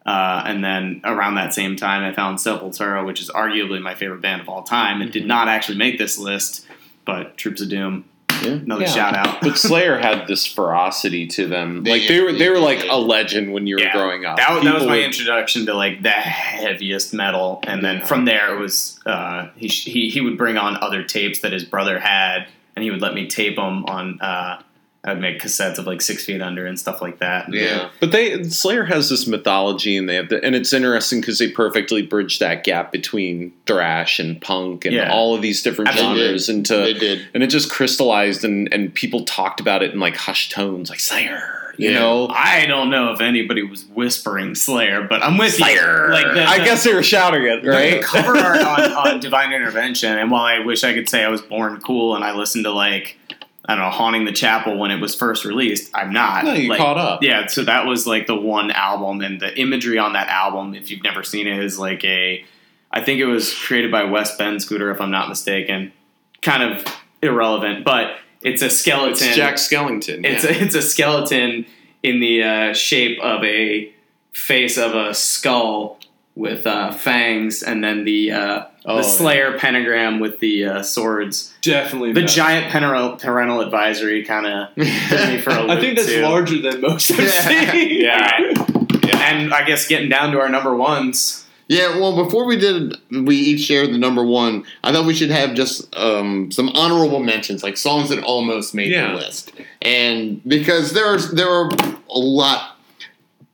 uh, and then around that same time, I found Sepultura, which is arguably my favorite band of all time. It mm-hmm. did not actually make this list, but Troops of Doom, yeah. another yeah. shout out. But Slayer had this ferocity to them. They, like they were they, they were like a legend when you were yeah. growing up. That, that was my would... introduction to like the heaviest metal, and then yeah. from there it was uh, he, he he would bring on other tapes that his brother had. And he would let me tape them on, uh, I would make cassettes of like Six Feet Under and stuff like that. Yeah. yeah. But they, Slayer has this mythology, and they have the, and it's interesting because they perfectly bridge that gap between thrash and punk and yeah. all of these different Absolutely. genres. Into, they did. And it just crystallized, and, and people talked about it in like hushed tones, like Slayer. You yeah. know, I don't know if anybody was whispering Slayer, but I'm with Slayer. You. Like the, the, I guess they were shouting it, right? The, the cover art on, on Divine Intervention, and while I wish I could say I was born cool and I listened to, like, I don't know, Haunting the Chapel when it was first released, I'm not. No, you like, caught up. Yeah, so that was, like, the one album, and the imagery on that album, if you've never seen it, is, like, a... I think it was created by Wes Benscooter, if I'm not mistaken. Kind of irrelevant, but... It's a skeleton. It's Jack Skellington. Yeah. It's a, it's a skeleton in the uh, shape of a face of a skull with uh, fangs, and then the uh, oh, the Slayer yeah. pentagram with the uh, swords. Definitely the not. Giant parental, parental advisory kind of. I think that's too. larger than most of yeah. yeah. yeah, and I guess getting down to our number ones. Yeah, well, before we did, we each shared the number one. I thought we should have just um, some honorable mentions, like songs that almost made yeah. the list. And because there are, there are a lot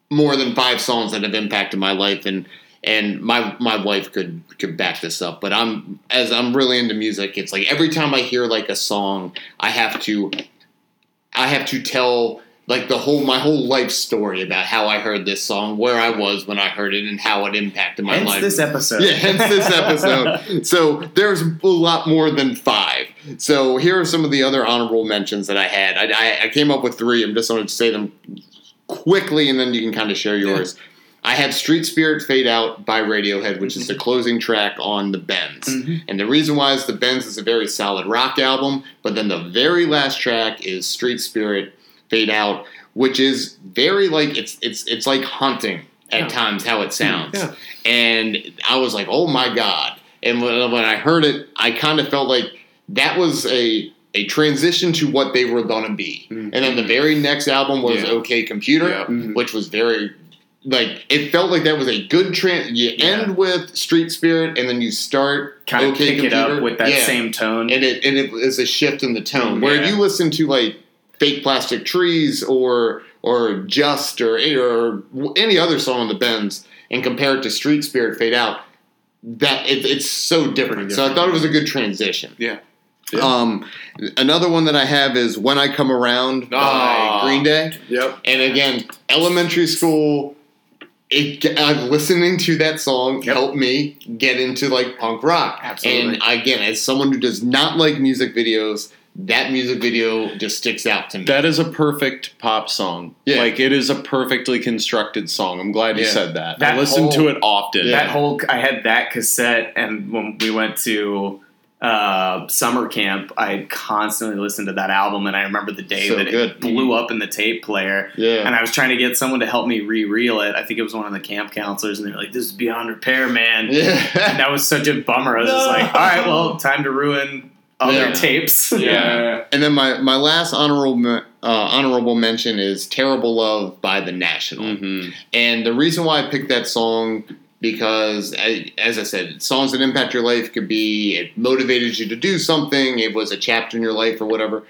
more than five songs that have impacted my life, and and my my wife could, could back this up. But I'm as I'm really into music, it's like every time I hear like a song, I have to I have to tell. Like the whole, my whole life story about how I heard this song, where I was when I heard it, and how it impacted my hence life. Hence this episode. Yeah, hence this episode. So there's a lot more than five. So here are some of the other honorable mentions that I had. I, I, I came up with three. I'm just going to say them quickly, and then you can kind of share yours. I had Street Spirit Fade Out by Radiohead, which mm-hmm. is the closing track on The Bends. Mm-hmm. And the reason why is The Bends is a very solid rock album, but then the very last track is Street Spirit Fade Out, which is very like it's it's it's like haunting at yeah. times how it sounds, yeah. and I was like, oh my god! And when, when I heard it, I kind of felt like that was a a transition to what they were gonna be. Mm-hmm. And then the very next album was yeah. OK Computer, yeah. mm-hmm. which was very like it felt like that was a good trans. You yeah. end with Street Spirit, and then you start kind of pick it up with that yeah. same tone, and it and it is a shift in the tone. Yeah. Where if you listen to like Fake Plastic Trees or or Just or, or any other song on The Bends and compare it to Street Spirit Fade Out, that it, it's so different. So I thought it was a good transition. Yeah. yeah. Um, another one that I have is When I Come Around by oh. Green Day. Yep. And again, elementary school. It, uh, listening to that song yep. helped me get into like punk rock. Absolutely. And again, as someone who does not like music videos, that music video just sticks out to me. That is a perfect pop song. Yeah. Like, it is a perfectly constructed song. I'm glad you yeah. said that. that I listened whole, to it often. Yeah. That whole, I had that cassette, and when we went to uh, summer camp, I constantly listened to that album, and I remember the day so that good. it blew up in the tape player. Yeah. And I was trying to get someone to help me re-reel it. I think it was one of the camp counselors, and they were like, this is beyond repair, man. Yeah. And that was such a bummer. I was no. just like, all right, well, time to ruin... Other yeah. tapes. Yeah. And then my, my last honorable uh, honorable mention is Terrible Love by The National. Mm-hmm. And the reason why I picked that song, because, I, as I said, songs that impact your life could be, it motivated you to do something, it was a chapter in your life or whatever.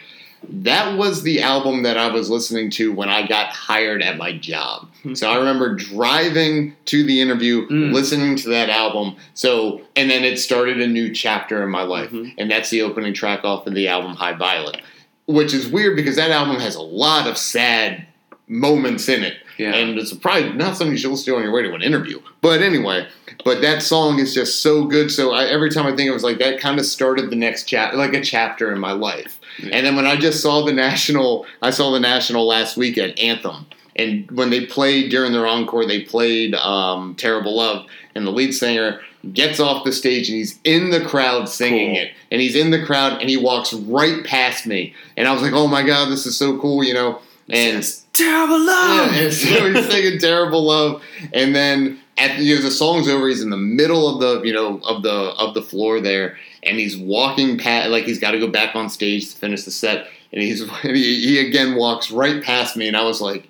That was the album that I was listening to when I got hired at my job. So I remember driving to the interview, mm. listening to that album. So, and then it started a new chapter in my life. Mm-hmm. And that's the opening track off of the album High Violet, which is weird because that album has a lot of sad moments in it. Yeah. And it's probably not something you should listen to on your way to an interview. But anyway, but that song is just so good. So I, every time I think it was like that kind of started the next chapter, like a chapter in my life. Yeah. And then when I just saw the National, I saw the National last week at Anthem. And when they played during their encore, they played um, Terrible Love. and the lead singer gets off the stage, and he's in the crowd singing cool. it. And he's in the crowd, and he walks right past me. And I was like, oh, my God, this is so cool, you know. And it's Terrible Love. Yeah, and so he's singing Terrible Love. And then after, you know, the song's over, he's in the middle of the, you know, of the of the floor there. And he's walking past, like he's got to go back on stage to finish the set. And he's he, he again walks right past me. And I was like,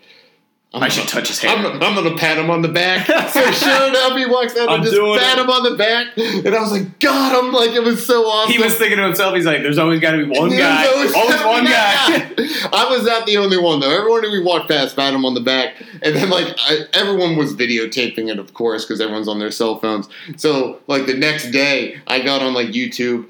I'm I gonna, should touch his hair. I'm, I'm going to pat him on the back. So sure enough, he walks out and just pat it. him on the back. And I was like, God, I'm like, it was so awesome. He was thinking to himself, he's like, there's always got to be one guy. Always, always one guy. I was not the only one, though. Everyone who we walked past pat him on the back. And then, like, I, everyone was videotaping it, of course, because everyone's on their cell phones. So, like, the next day, I got on, like, YouTube,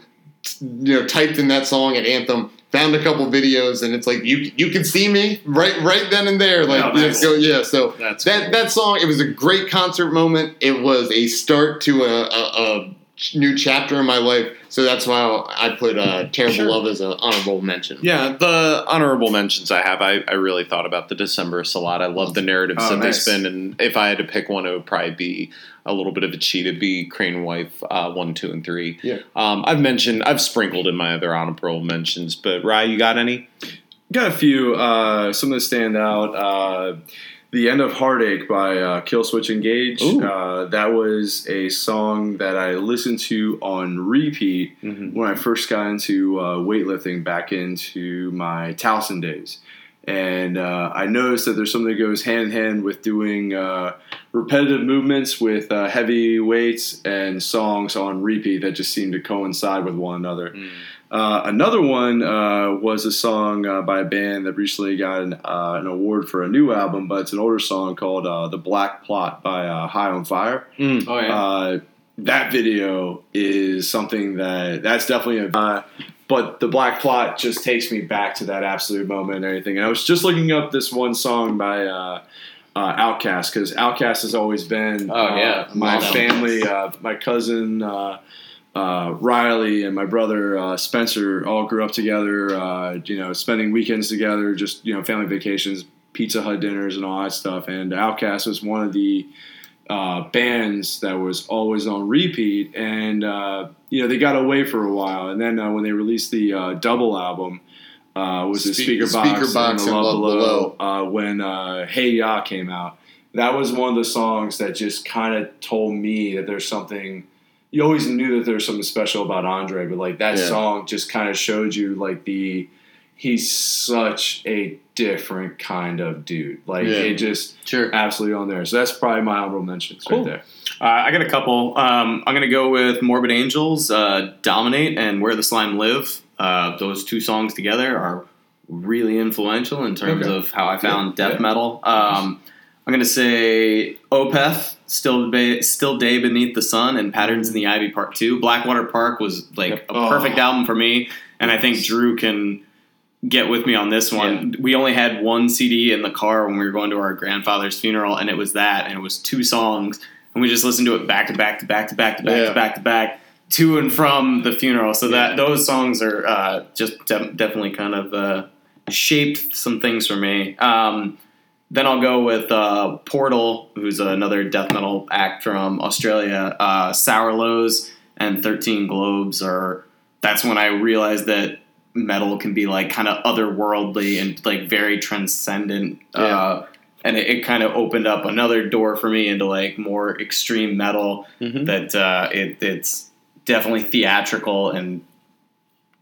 you know, typed in that song at Anthem. Found a couple videos, and it's like you you can see me right right then and there. Like, oh, nice. go, yeah. So that's that cool. that song, it was a great concert moment. It was a start to a, a, a new chapter in my life. So that's why I put uh, "Terrible sure. Love" as an honorable mention. Yeah, the honorable mentions I have, I, I really thought about the Decemberists a lot. I love the narratives oh, that nice. they spin, and if I had to pick one, it would probably be a little bit of a cheat. It'd be Crane Wife uh, one, two, and three. Yeah, um, I've mentioned, I've sprinkled in my other honorable mentions, but Rye, you got any? Got a few. Uh, some that stand out. Uh, The End of Heartache by uh, Killswitch Engage. Uh, that was a song that I listened to on repeat mm-hmm. when I first got into uh, weightlifting back into my Towson days. And uh, I noticed that there's something that goes hand in hand with doing uh, repetitive movements with uh, heavy weights and songs on repeat that just seem to coincide with one another. Mm. Uh, another one uh, was a song uh, by a band that recently got an, uh, an award for a new album, but it's an older song called uh, The Black Plot by uh, High on Fire. Mm. Oh, yeah. Uh, that video is something that that's definitely a uh, but The Black Plot just takes me back to that absolute moment and everything. And I was just looking up this one song by uh, uh, Outkast, because Outkast has always been oh, uh, yeah. my awesome. family, uh, my cousin uh Uh, Riley and my brother uh, Spencer all grew up together, uh, you know, spending weekends together, just, you know, family vacations, Pizza Hut dinners and all that stuff. And Outkast was one of the uh, bands that was always on repeat. And, uh, you know, they got away for a while. And then uh, when they released the uh, double album, uh, was Spe- it Speaker Box and Love Below, uh, when uh, Hey Ya came out. That was one of the songs that just kind of told me that there's something. You always knew that there was something special about Andre, but like that yeah. song just kind of showed you like the he's such a different kind of dude. Like yeah. it just sure. absolutely on there. So that's probably my honorable mentions cool. right there. Uh, I got a couple. Um, I'm gonna go with Morbid Angels, uh, "Dominate" and "Where the Slime Live." Uh, those two songs together are really influential in terms okay. of how I found yeah. death yeah. metal. Um, I'm gonna say Opeth. Still, ba- still day beneath the sun, and Patterns in the Ivy Part Two. Blackwater Park was like yep. a oh. perfect album for me, and I think Drew can get with me on this one. Yeah. We only had one C D in the car when we were going to our grandfather's funeral, and it was that, and it was two songs, and we just listened to it back to back to back to back to back yeah. to back to back to and from the funeral. So yeah. that those songs are uh, just de- definitely kind of uh, shaped some things for me. Um, Then I'll go with uh, Portal, who's another death metal act from Australia. Uh, Sour Lows and thirteen Globes are. That's when I realized that metal can be like kind of otherworldly and like very transcendent. Yeah. Uh, and it, it kind of opened up another door for me into like more extreme metal. Mm-hmm. That uh, it, it's definitely theatrical and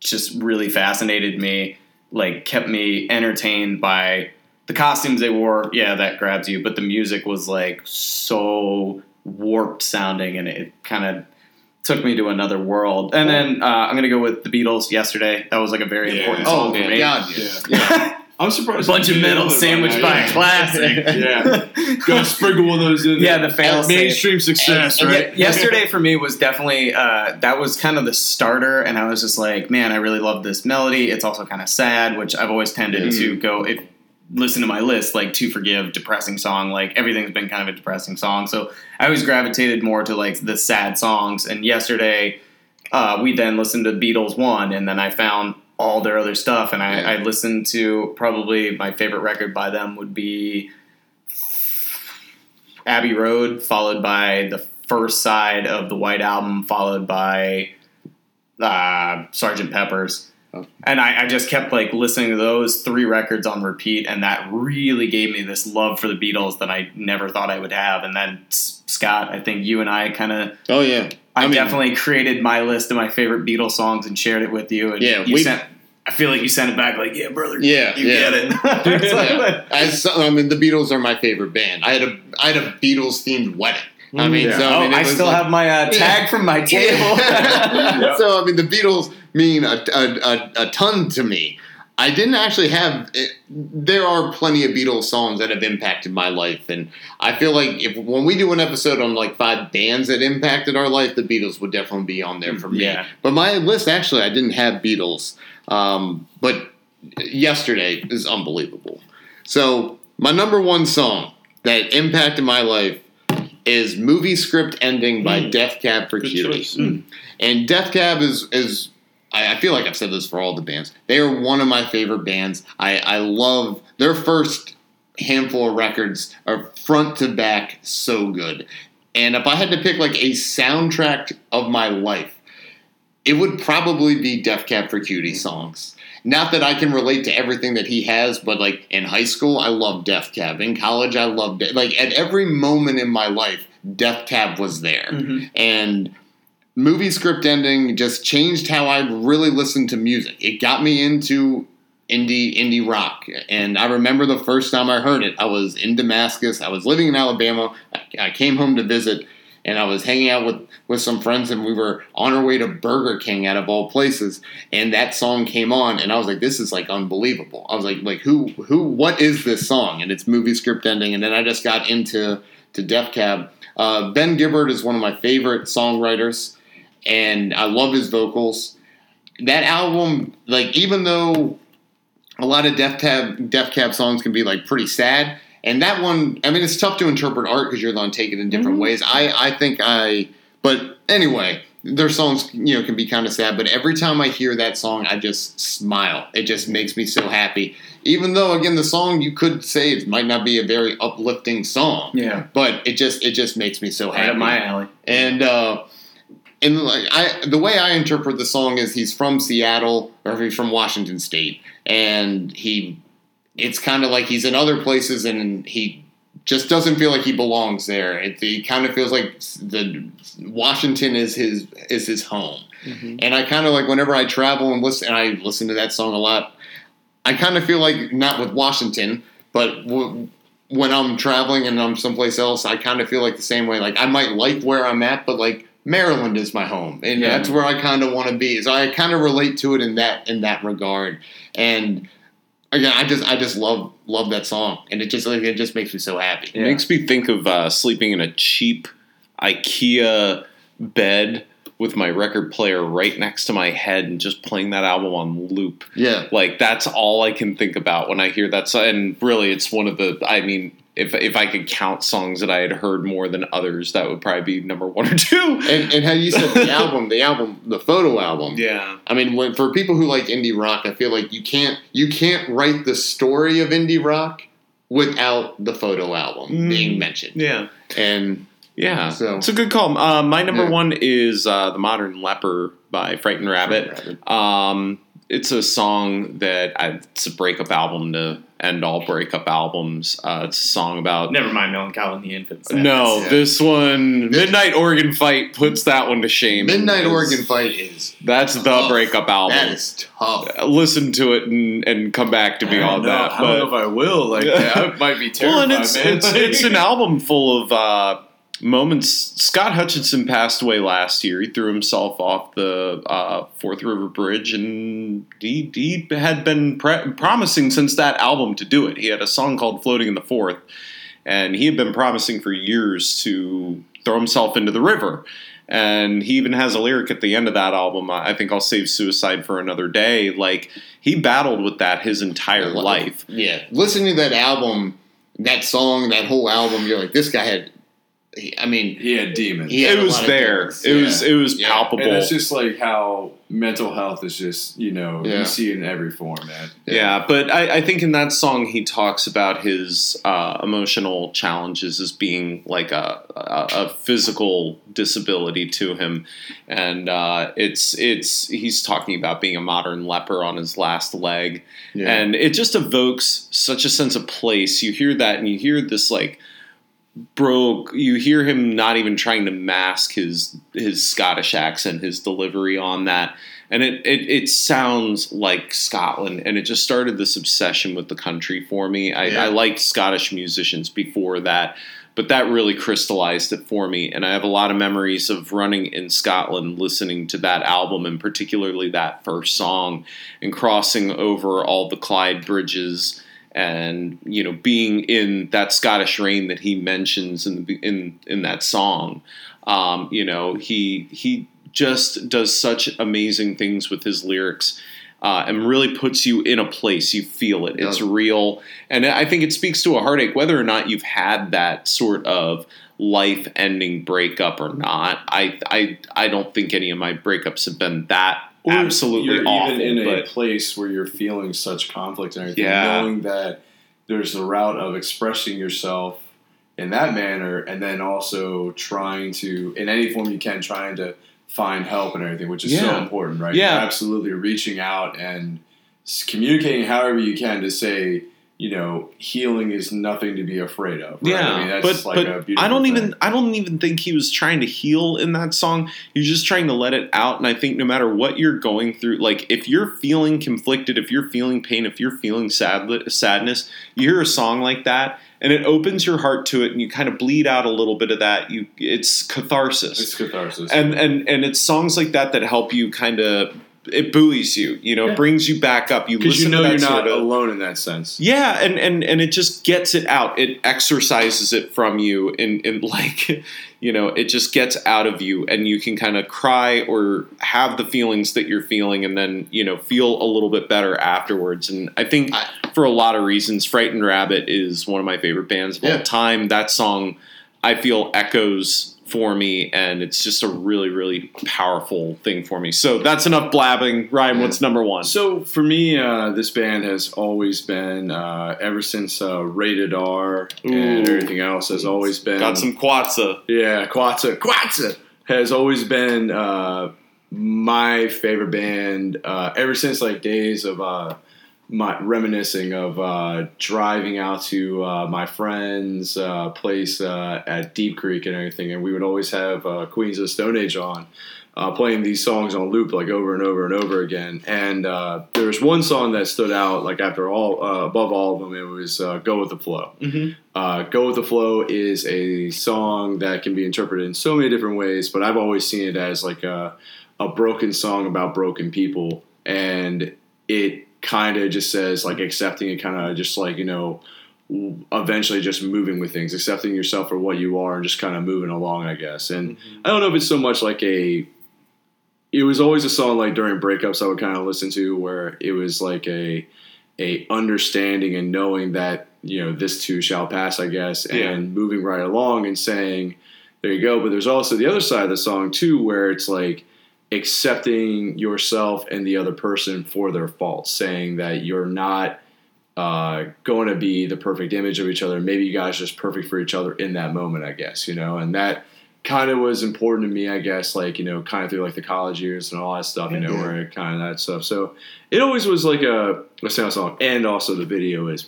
just really fascinated me. Like kept me entertained by. The costumes they wore, yeah, that grabs you, but the music was, like, so warped sounding, and it kind of took me to another world. And then uh, I'm going to go with the Beatles, Yesterday. That was, like, a very yeah. important song oh, for me. God, yeah. yeah. I'm surprised. A bunch of metal sandwiched by yeah. a classic. yeah. Go sprinkle one of those in there. Yeah, the fail safe. Mainstream success, and, right? And Yesterday for me was definitely, uh, that was kind of the starter, and I was just like, man, I really love this melody. It's also kind of sad, which I've always tended mm. to go... It, listen to my list, like To Forgive, depressing song, like everything's been kind of a depressing song. So I always gravitated more to like the sad songs. And Yesterday, uh, we then listened to Beatles One, and then I found all their other stuff. And I, I listened to probably my favorite record by them would be Abbey Road, followed by the first side of the White Album, followed by uh, Sergeant Pepper's. Oh. And I, I just kept like listening to those three records on repeat, and that really gave me this love for the Beatles that I never thought I would have. And then Scott, I think you and I kind of oh yeah, I, I mean, definitely created my list of my favorite Beatles songs and shared it with you. And yeah, you we sent. I feel like you sent it back like, yeah, brother, yeah, you yeah. get it. yeah. As, I mean, the Beatles are my favorite band. I had a I had a Beatles themed wedding. I mean, yeah. so I, mean, oh, I still like, have my uh, tag yeah. from my table. yeah. So I mean, the Beatles mean a, a, a, a ton to me. I didn't actually have. It, there are plenty of Beatles songs that have impacted my life, and I feel like if when we do an episode on like five bands that impacted our life, the Beatles would definitely be on there for me. Yeah. But my list actually, I didn't have Beatles, um, but yesterday is unbelievable. So my number one song that impacted my life is Movie Script Ending by mm. Death Cab for Cutie. Mm. And Death Cab is, is I, I feel like I've said this for all the bands. They are one of my favorite bands. I, I love their first handful of records are front to back so good. And if I had to pick like a soundtrack of my life, it would probably be Death Cab for Cutie songs. Not that I can relate to everything that he has, but, like, in high school, I loved Death Cab. In college, I loved it. Like, at every moment in my life, Death Cab was there. Mm-hmm. And Movie Script Ending just changed how I really listened to music. It got me into indie indie rock. And I remember the first time I heard it, I was in Damascus. I was living in Alabama. I came home to visit, and I was hanging out with, with some friends, and we were on our way to Burger King out of all places, and that song came on, and I was like, this is, like, unbelievable. I was like, like who, who, what is this song? And it's Movie Script Ending, and then I just got into to Death Cab. Uh, Ben Gibbard is one of my favorite songwriters, and I love his vocals. That album, like, even though a lot of Death Cab, Death Cab songs can be, like, pretty sad, and that one, I mean, it's tough to interpret art because you're going to take it in different mm-hmm. ways. I, I think I, but anyway, their songs, you know, can be kind of sad. But every time I hear that song, I just smile. It just makes me so happy. Even though, again, the song you could say it might not be a very uplifting song. Yeah. But it just, it just makes me so happy. Out of my alley. And uh, and like I, the way I interpret the song is he's from Seattle or he's from Washington State, and he. It's kind of like he's in other places and he just doesn't feel like he belongs there. It, he kind of feels like the Washington is his is his home. Mm-hmm. And I kind of like whenever I travel and listen, and I listen to that song a lot, I kind of feel like not with Washington, but w- when I'm traveling and I'm someplace else, I kind of feel like the same way. Like I might like where I'm at, but like Maryland is my home, and yeah. that's where I kind of want to be. So I kind of relate to it in that in that regard, and. Yeah, I just I just love love that song, and it just like it just makes me so happy. It yeah. makes me think of uh, sleeping in a cheap IKEA bed with my record player right next to my head and just playing that album on loop. Yeah, like that's all I can think about when I hear that song. And really, it's one of the I mean. If if I could count songs that I had heard more than others, that would probably be number one or two. And, and how you said the album, the album, the photo album. Yeah. I mean, when, for people who like indie rock, I feel like you can't you can't write the story of indie rock without the photo album mm. being mentioned. Yeah. And yeah, so it's a good call. Uh, my number yeah. one is uh, "The Modern Leper" by Frightened Rabbit. Frightened Rabbit. Um, it's a song that I, it's a breakup album to. End all breakup albums. Uh, it's a song about... Never mind Melancholy and the Infant Sadness. No, yeah. this one... Midnight Organ Fight puts that one to shame. Midnight Organ Fight is... That's tough. The breakup album. That is tough. Listen to it and, and come back to me on know. that. I but, don't know if I will. Like, that might be terrible. Well, and it's, it's, it's an album full of uh, moments. Scott Hutchinson passed away last year. He threw himself off the uh, Fourth River Bridge and... He, he had been pre- promising since that album to do it. He had a song called Floating in the Fourth, and he had been promising for years to throw himself into the river. And he even has a lyric at the end of that album, I think I'll save suicide for another day. Like, he battled with that his entire life. Yeah. Listening to that album, that song, that whole album, you're like, this guy had I mean, he had demons. He had it was there. It yeah. was it was yeah. palpable. And that's just like how mental health is just, you know, yeah. you see it in every form, man. Yeah, yeah but I, I think in that song he talks about his uh, emotional challenges as being like a, a, a physical disability to him, and uh, it's it's he's talking about being a modern leper on his last leg, yeah. and it just evokes such a sense of place. You hear that, and you hear this like. Broke. You hear him not even trying to mask his his Scottish accent, his delivery on that, and it, it it sounds like Scotland. And it just started this obsession with the country for me. I, yeah. I liked Scottish musicians before that, but that really crystallized it for me. And I have a lot of memories of running in Scotland, listening to that album, and particularly that first song, and crossing over all the Clyde bridges. And, you know, being in that Scottish rain that he mentions in the, in in that song, um, you know, he he just does such amazing things with his lyrics uh, and really puts you in a place. You feel it. It's real. And I think it speaks to a heartache, whether or not you've had that sort of life-ending breakup or not. I I I don't think any of my breakups have been that Or absolutely you're awful, even in but, a place where you're feeling such conflict and everything, yeah. knowing that there's a route of expressing yourself in that manner, and then also trying to, in any form you can, trying to find help and everything, which is yeah. so important, right? Yeah. You're absolutely reaching out and communicating however you can to say, you know, healing is nothing to be afraid of. Right? Yeah, I mean, that's but, like but a beautiful I don't thing. even I don't even think he was trying to heal in that song. He's just trying to let it out. And I think no matter what you're going through, like if you're feeling conflicted, if you're feeling pain, if you're feeling sad, sadness, you hear a song like that, and it opens your heart to it, and you kind of bleed out a little bit of that. You, it's catharsis. It's catharsis, and and and it's songs like that that help you kind of. It buoys you, you know, yeah. brings you back up. You listen you know to that you're not sort of, alone in that sense. Yeah, and, and, and it just gets it out. It exercises it from you, and, and like, you know, it just gets out of you, and you can kind of cry or have the feelings that you're feeling, and then, you know, feel a little bit better afterwards. And I think I, for a lot of reasons, Frightened Rabbit is one of my favorite bands of yeah. all time. That song, I feel, echoes for me, and it's just a really, really powerful thing for me. So that's enough blabbing. Ryan, what's number one? So for me, uh, this band has always been, uh, ever since uh, Rated R Ooh. and everything else, has always been... Got some Quatsa. Yeah, Quatsa. Quatsa! Has always been uh, my favorite band uh, ever since, like, days of... Uh, My, reminiscing of uh, driving out to uh, my friend's uh, place uh, at Deep Creek and everything, and we would always have uh, Queens of the Stone Age on, uh, playing these songs on loop like over and over and over again. And uh, there was one song that stood out, like after all, uh, above all of them, it was uh, "Go with the Flow." Mm-hmm. Uh, "Go with the Flow" is a song that can be interpreted in so many different ways, but I've always seen it as like a, a broken song about broken people, and it. Kind of just says like accepting it, kind of just like, you know, eventually just moving with things, accepting yourself for what you are, and just kind of moving along, I guess. And mm-hmm. I don't know if it's so much like a, it was always a song like during breakups I would kind of listen to where it was like a, a understanding and knowing that, you know, this too shall pass, I guess, and yeah. moving right along and saying, there you go. But there's also the other side of the song too, where it's like, accepting yourself and the other person for their faults, saying that you're not uh, going to be the perfect image of each other. Maybe you guys are just perfect for each other in that moment, I guess, you know, and that kind of was important to me, I guess, like, you know, kind of through like the college years and all that stuff, you know, yeah. where it kind of that stuff. So it always was like a, a sound song. And also the video is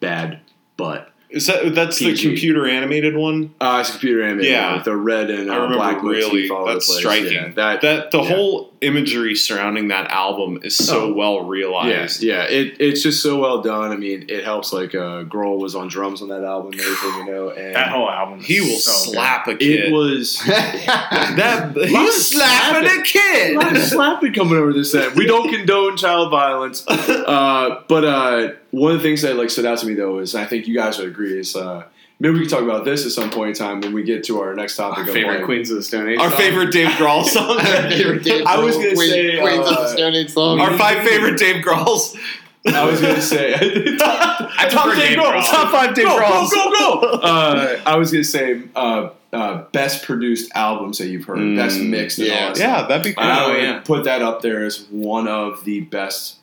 bad, but. Is that that's P G. The computer animated one? Uh, it's a computer animated yeah. one with a red and uh, black really, motif all over the place. Striking. Yeah, that that the yeah. whole imagery surrounding that album is so oh. well realized. Yeah, yeah. It it's just so well done. I mean, it helps like uh, Grohl was on drums on that album and everything, you know. And that whole album is he will so slap good. a kid. It was that he was slapping slap a kid. A lot of slapping coming over this end. We don't condone child violence. Uh, but uh one of the things that like stood out to me though is, and I think you guys would agree, is uh, maybe we can talk about this at some point in time when we get to our next topic. Our of favorite one. Queens of the Stone Age. Our song. favorite Dave Grohl song. favorite Dave Grohl. I was going to say Queens uh, of the Stone Age song. Our five favorite Dave Grohls. I was going to say top, I top Dave Grohl. Top five Dave Grohls. Go go go. go. Uh, I was going to say uh, uh, best produced albums that you've heard, mm, best mixed and yeah. all that stuff. Yeah, that'd be cool. And I would yeah. put that up there as one of the best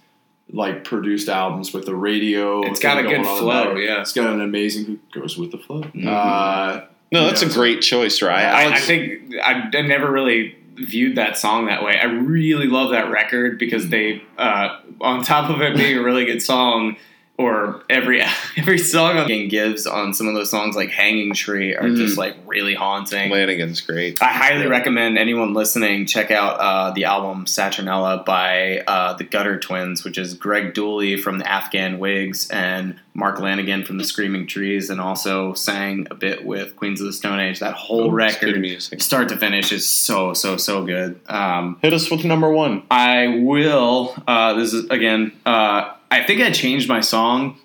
like produced albums with the radio. It's got a good flow, yeah. It's got an amazing goes with the flow. Mm-hmm. Uh, no, that's yeah, a great choice, Ryan. I, I think I, I never really viewed that song that way. I really love that record because they, uh, on top of it being a really good song, or every every song on gives on some of those songs like Hanging Tree are mm-hmm. just like really haunting. Lanigan's great. I highly yeah. recommend anyone listening check out uh, the album Saturnella by uh, the Gutter Twins, which is Greg Dooley from the Afghan Wigs and Mark Lanigan from the Screaming Trees, and also sang a bit with Queens of the Stone Age. That whole oh, record, start to finish, is so, so, so good. Um, Hit us with number one. I will. Uh, this is, again... Uh, I think I changed my song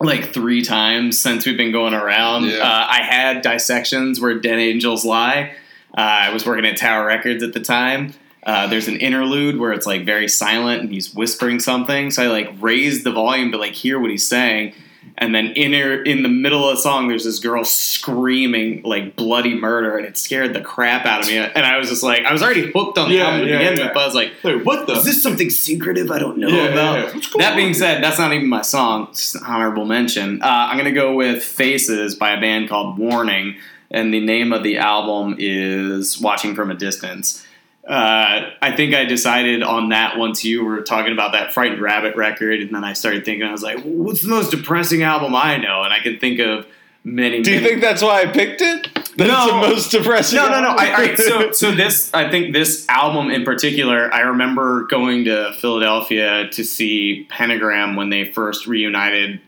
like three times since we've been going around. Yeah. Uh, I had Dissections where Dead Angels Lie. Uh, I was working at Tower Records at the time. Uh, there's an interlude where it's like very silent and he's whispering something. So I like raised the volume to like hear what he's saying. And then in, in the middle of the song, there's this girl screaming like bloody murder, and it scared the crap out of me. And I was just like, I was already hooked on the yeah, album to yeah, begin yeah. with, but I was like, wait, what the? Is this something secretive I don't know yeah, about? Yeah, yeah. What's going that on being here? Said, that's not even my song. It's an honorable mention. Uh, I'm going to go with Faces by a band called Warning, and the name of the album is Watching from a Distance. Uh, I think I decided on that once you were talking about that Frightened Rabbit record, and then I started thinking, I was like, what's the most depressing album I know? And I can think of many. Do you many. think that's why I picked it? That's no. the most depressing No, no, no. I, all right, so, so this, I think this album in particular, I remember going to Philadelphia to see Pentagram when they first reunited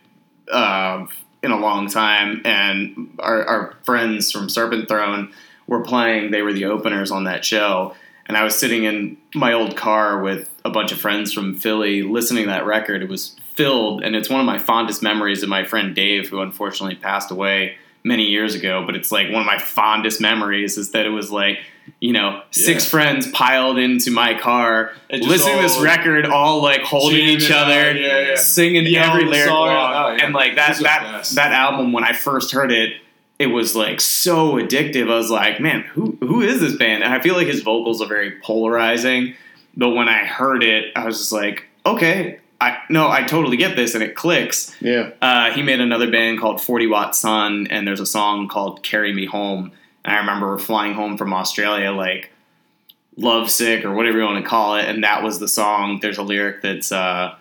uh, in a long time, and our, our friends from Serpent Throne were playing. They were the openers on that show. And I was sitting in my old car with a bunch of friends from Philly listening to that record. It was filled, and it's one of my fondest memories of my friend Dave, who unfortunately passed away many years ago. But it's like one of my fondest memories is that it was like, you know, yeah. six friends piled into my car, listening to this record, all like holding each other, yeah, yeah. singing yeah, every lyric. Song, oh, yeah. And like that, that, that album, when I first heard it, it was like so addictive. I was like, man, who who is this band? And I feel like his vocals are very polarizing. But when I heard it, I was just like, okay, I no, I totally get this, and it clicks. Yeah. Uh, he made another band called forty Watt Sun, and there's a song called Carry Me Home. And I remember flying home from Australia, like lovesick or whatever you want to call it, and that was the song. There's a lyric that's uh,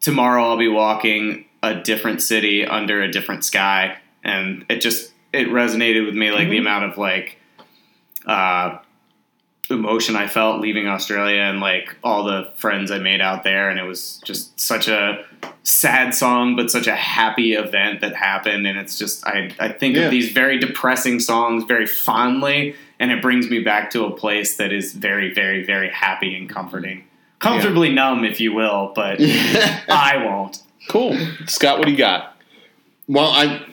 tomorrow I'll be walking a different city under a different sky, and it just it resonated with me, like mm-hmm. the amount of like uh, emotion I felt leaving Australia and like all the friends I made out there. And it was just such a sad song, but such a happy event that happened. And it's just, I, I think yeah. of these very depressing songs very fondly. And it brings me back to a place that is very, very, very happy and comforting. Comfortably yeah. numb, if you will, but I won't. Cool. Scott, what do you got? Well, I...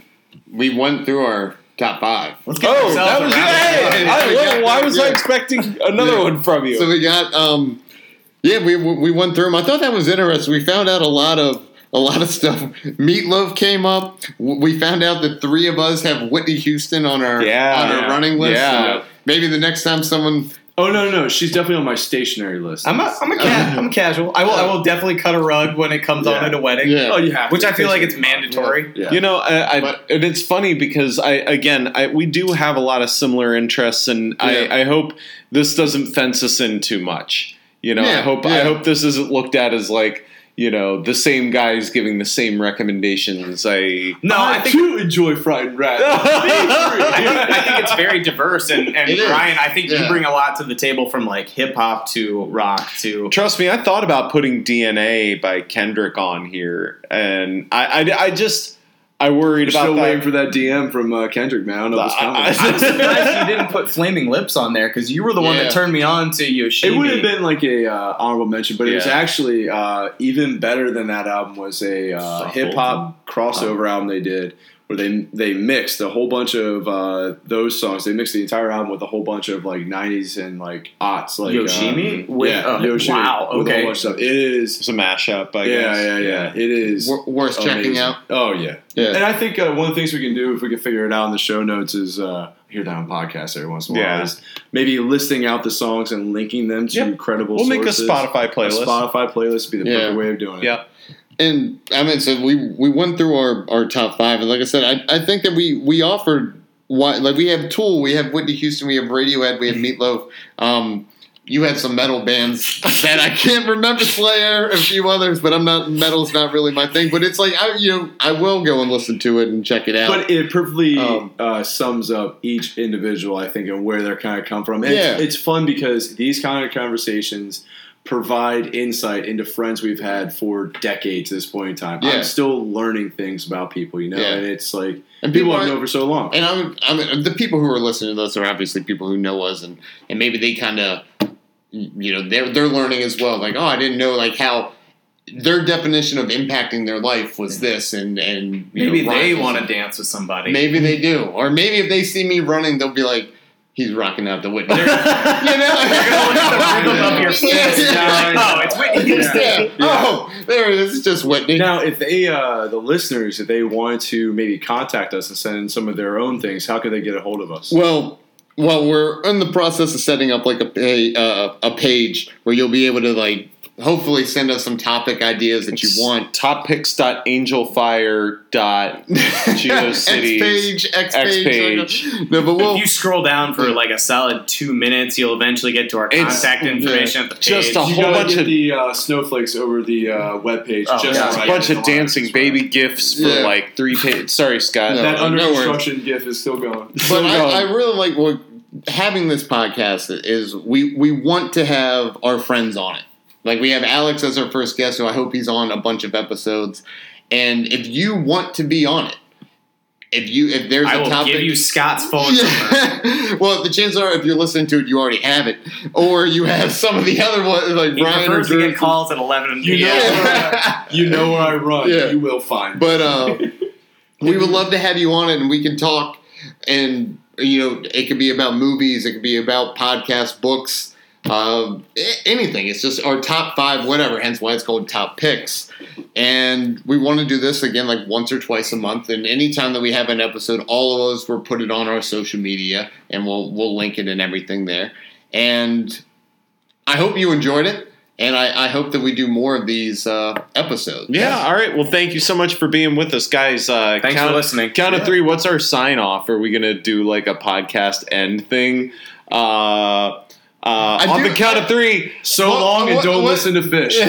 We went through our top five. Let's get oh, that was hey, yeah. I, well, why was yeah. I expecting another yeah. one from you? So we got, um, yeah, we we went through them. I thought that was interesting. We found out a lot of a lot of stuff. Meatloaf came up. We found out that three of us have Whitney Houston on our yeah. on our running list. Yeah. So maybe the next time someone. Oh no, no, no, she's definitely on my stationary list. I'm a, I'm a, ca- I'm casual. I will, I will definitely cut a rug when it comes yeah. on at a wedding. Yeah. Oh, you have, which to. I feel like it's mandatory. Yeah. Yeah. You know, I, I but, and it's funny because I, again, I, we do have a lot of similar interests, and yeah. I, I hope this doesn't fence us in too much. You know, yeah, I hope, yeah. I hope this isn't looked at as like, you know, the same guys giving the same recommendations. I no, I, I think, do enjoy Fried Rat. I, I think it's very diverse, and, and Ryan, I think yeah. you bring a lot to the table from like hip hop to rock to. Trust me, I thought about putting D N A by Kendrick on here, and I, I, I just I worried You're about. Still that. waiting for that D M from uh, Kendrick, man. I don't know what's coming. I, I, I'm surprised you didn't put Flaming Lips on there because you were the one yeah. that turned me on to Yoshimi. It would have been like a uh, honorable mention, but yeah. it was actually. Uh, Even better than that album was a uh, hip-hop crossover album they did where they they mixed a whole bunch of uh, those songs. They mixed the entire album with a whole bunch of like nineties and like aughts, like Yoshimi. Um, with, yeah, uh, Yoshimi. Wow. Okay. With a whole bunch of stuff. It is it's a mashup. I yeah, guess. Yeah, yeah, yeah. It is w- worth amazing. Checking out. Oh yeah, yeah. And I think uh, one of the things we can do if we can figure it out in the show notes is uh, here down podcast every once in a while yeah. is maybe listing out the songs and linking them to yep. credible. We'll sources. Make a Spotify playlist. A Spotify playlist would be the yeah. perfect way of doing it. Yeah. And I mean, so we, we went through our, our top five, and like I said, I I think that we we offered what like we have Tool, we have Whitney Houston, we have Radiohead, we have Meatloaf. Um, you had some metal bands that I can't remember, Slayer, a few others, but I'm not metal's not really my thing. But it's like I you know I will go and listen to it and check it out. But it perfectly um, uh, sums up each individual, I think, and where they're kind of come from. And yeah, it's, it's fun because these kind of conversations provide insight into friends we've had for decades at this point in time. Yeah. I'm still learning things about people, you know, yeah. and it's like, and people, people I've known for so long. And I would, I mean, the people who are listening to this are obviously people who know us, and, and maybe they kind of, you know, they're they're learning as well. Like, oh, I didn't know like how their definition of impacting their life was this, and and you maybe know, they want to dance with somebody. Maybe they do, or maybe if they see me running, they'll be like, he's rocking out the Whitney. You know? You're going to the rhythm yeah. of your fist. Yeah. Like, oh, it's Whitney Houston. Yeah. Yeah. Oh, there it is. It's just Whitney. Now, if they, uh, the listeners, if they want to maybe contact us and send some of their own things, how can they get a hold of us? Well, well, we're in the process of setting up like a a, uh, a page where you'll be able to like hopefully send us some topic ideas that it's you want. Topics dot angelfire dot geocities. X-page, X-page. X-page. No, but we'll, if you scroll down for like a solid two minutes, you'll eventually get to our contact information yeah, at the page. Just a you whole bunch of the uh, snowflakes over the uh, webpage. Oh, just yeah, right a bunch of dancing lines, baby right. gifs for yeah. like three pages. Sorry, Scott. No, that no, under no construction gif is still going. But still I, going. I really like what having this podcast is we, we want to have our friends on it. Like, we have Alex as our first guest, so I hope he's on a bunch of episodes. And if you want to be on it, if you if there's I a topic... I will give you Scott's phone yeah. number. Well, the chances are, if you're listening to it, you already have it. Or you have some of the other ones, like he Ryan or Drew. He get calls at eleven p.m. You, yeah. you know where I run. Yeah. You will find me. But uh, we would love to have you on it, and we can talk. And, you know, it could be about movies. It could be about podcasts, books. Uh, anything. It's just our top five, whatever, hence why it's called Top Picks. And we want to do this again like once or twice a month, and anytime that we have an episode, all of us will put it on our social media, and we'll we'll link it and everything there. And I hope you enjoyed it, and I, I hope that we do more of these uh, episodes. Yeah, all right. Well, thank you so much for being with us, guys. Uh, Thanks count, for listening. Count yeah. of three, what's our sign-off? Are we going to do like a podcast end thing? Uh... Uh, on do, the count of three, so well, long and don't what, what, listen to Fish. I,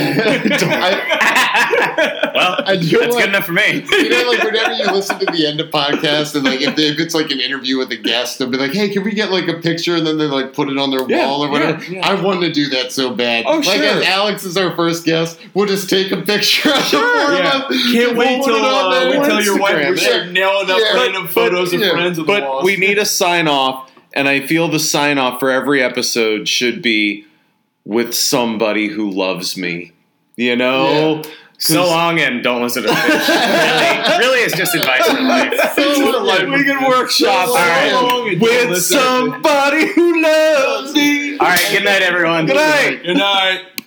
well, I do that's like, good enough for me. You know, like whenever you listen to the end of podcasts, and like if, they, if it's like an interview with a guest, they'll be like, "Hey, can we get like a picture?" And then they like put it on their yeah, wall or whatever. Yeah, yeah. I want to do that so bad. Oh, like sure. Alex is our first guest, we'll just take a picture. Sure. Of yeah. Can't we'll wait till uh, we tell your wife we're yeah. nailing up yeah. random but, photos of yeah. friends. On but the walls. We need a sign off. And I feel the sign-off for every episode should be with somebody who loves me, you know? Yeah. So long and don't listen to Fish. really, really it's just advice for life. So life. We can workshop so right. with somebody who loves me. All right, good night, everyone. Good night. Good night. Good night.